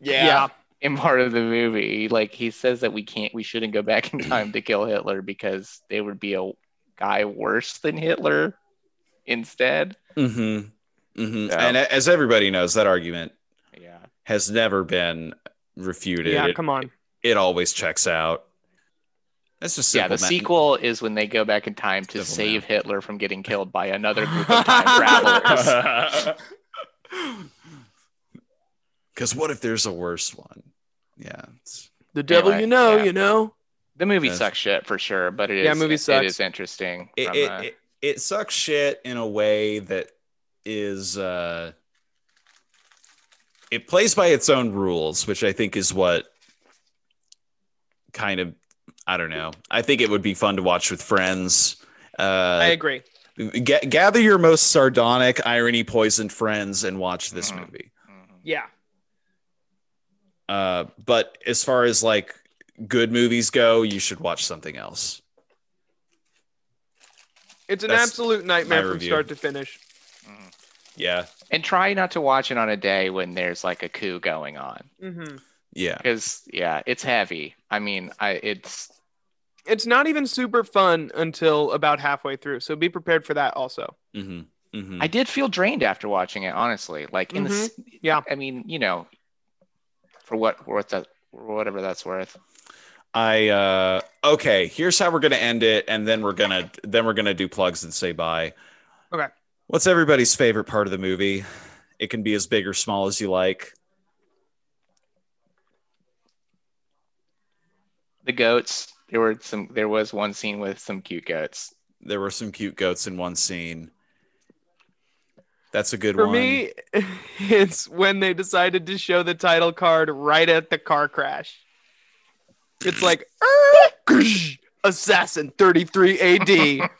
Yeah. In part of the movie, like he says that we shouldn't go back in time to kill Hitler because they would be a guy worse than Hitler instead. Mm-hmm. Mm-hmm. So, and as everybody knows, that argument has never been refuted. Yeah, come on. it always checks out. That's just simple. Yeah, the sequel is when they go back in time to save Hitler from getting killed by another group of time travelers. Because what if there's a worse one? Yeah. The devil, anyway, you know. The movie sucks shit for sure, but it is, movie sucks. It is interesting. It sucks shit in a way that is, it plays by its own rules, which I think is what kind of, I don't know. I think it would be fun to watch with friends. I agree. Gather your most sardonic, irony-poisoned friends and watch this movie. Yeah. But as far as like good movies go, you should watch something else. It's an absolute nightmare from start to finish. Yeah. And try not to watch it on a day when there's like a coup going on. Mm-hmm. Yeah. Because, yeah, it's heavy. I mean, it's not even super fun until about halfway through. So be prepared for that also. Mm-hmm. Mm-hmm. I did feel drained after watching it, honestly. Like, in the, yeah. I mean, you know, for whatever that's worth. Okay, here's how we're going to end it. And then we're going to do plugs and say bye. Okay. What's everybody's favorite part of the movie? It can be as big or small as you like. The goats. There was one scene with some cute goats. There were some cute goats in one scene. That's a good one. For me, it's when they decided to show the title card right at the car crash. It's like Assassin 33 AD.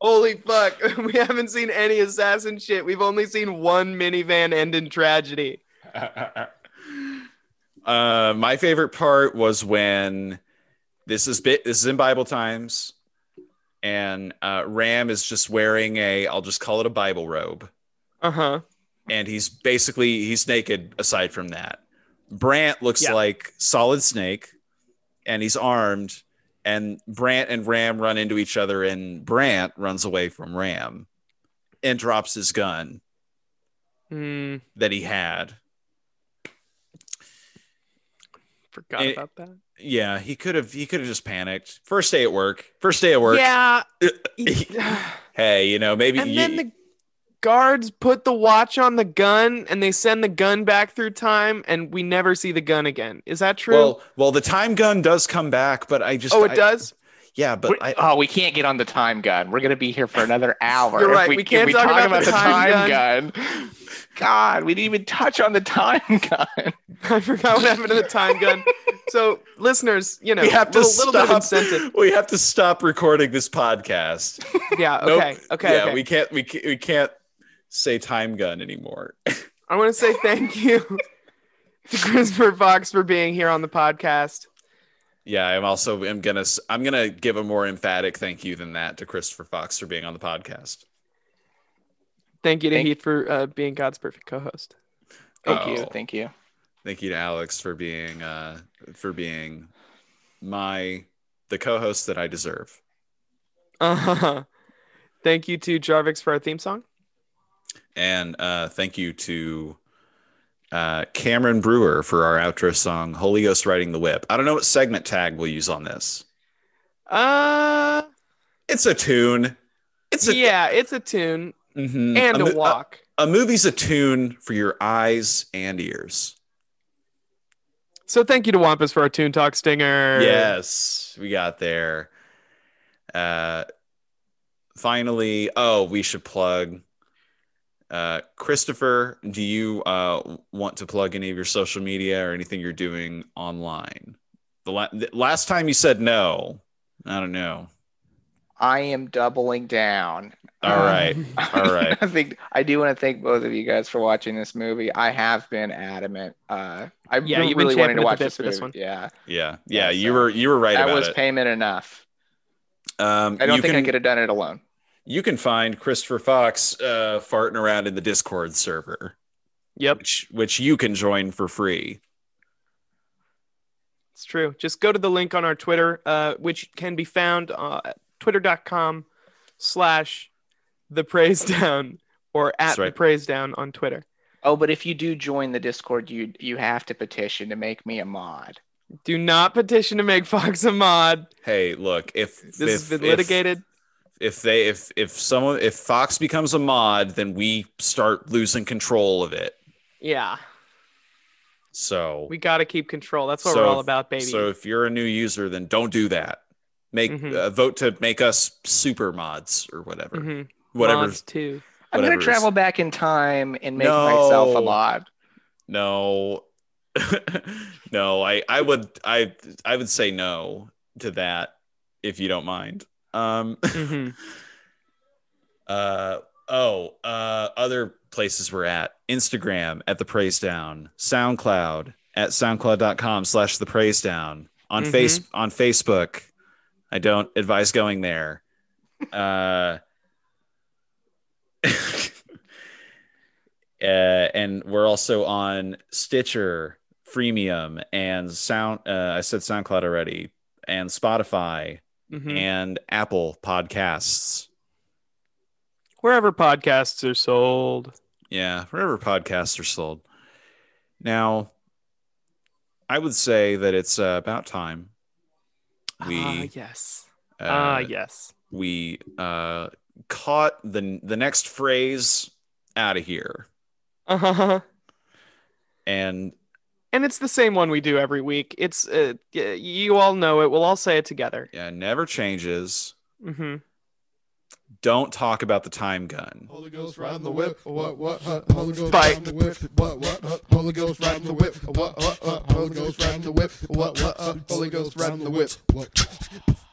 Holy fuck. We haven't seen any assassin shit. We've only seen one minivan end in tragedy. My favorite part was when this is in Bible times, and Ram is just wearing I'll just call it a Bible robe. Uh-huh. And he's naked aside from that. Brandt looks like Solid Snake, and he's armed, and Brandt and Ram run into each other, and Brandt runs away from Ram and drops his gun that he had. Forgot about that. Yeah, he could have just panicked. First day at work. Yeah. Hey, you know, maybe. And then the guards put the watch on the gun, and they send the gun back through time, and we never see the gun again. Is that true? Well, the time gun does come back, but I just. Oh, it does. Yeah, but we can't get on the time gun. We're gonna be here for another hour. You're right. We can't talk about the time gun. God, we didn't even touch on the time gun. I forgot what happened to the time gun. So, listeners, you know, we have to we have to stop recording this podcast. Yeah. Okay. Nope. Okay. Yeah. Okay. We can't say time gun anymore. I want to say thank you to Christopher Fox for being here on the podcast. Yeah, I'm gonna give a more emphatic thank you than that to Christopher Fox for being on the podcast. Thank you to Heath for being God's perfect co-host. Thank you. Thank you to Alex for being the co-host that I deserve. Thank you to Jarvix for our theme song. And thank you to Cameron Brewer for our outro song, Holy Ghost Riding the Whip. I don't know what segment tag we'll use on this. It's a tune. It's a tune. Mm-hmm. And a walk. A movie's a tune for your eyes and ears. So thank you to Wampus for our Toon Talk stinger. Yes, we got there. Finally, we should plug. Christopher, do you want to plug any of your social media or anything you're doing online? The last time you said no. I don't know. I am doubling down. All right. I do want to thank both of you guys for watching this movie. I have been adamant. You've really wanted to watch this one. Yeah. You were right about it. That was payment enough. I don't think I could have done it alone. You can find Christopher Fox farting around in the Discord server. Yep. Which you can join for free. It's true. Just go to the link on our Twitter, which can be found at Twitter.com/thepraisedown or at the Praisedown on Twitter. Oh, but if you do join the Discord, you have to petition to make me a mod. Do not petition to make Fox a mod. Hey, look, if this has been litigated. If Fox becomes a mod, then we start losing control of it. Yeah. So we got to keep control. That's what we're all about, baby. So if you're a new user, then don't do that. Make vote to make us super mods or whatever. Mm-hmm. Mods too. I'm gonna travel back in time and make myself a mod. No. No, I would say no to that if you don't mind. Other places we're at: Instagram at The Praisedown, SoundCloud at soundcloud.com/The Praisedown, on Facebook. I don't advise going there. And we're also on Stitcher Freemium and I said SoundCloud already, and Spotify and Apple Podcasts. Wherever podcasts are sold. Yeah, wherever podcasts are sold. Now, I would say that it's about time. We caught the next phrase out of here. And it's the same one we do every week. It's you all know it. We'll all say it together. Yeah, never changes. Don't talk about the time gun. Holy Ghost riding the whip. What? Holy Ghost riding the whip. What? Holy Ghost riding the whip. What? Holy Ghost riding the whip. What? Holy Ghost riding the whip. What?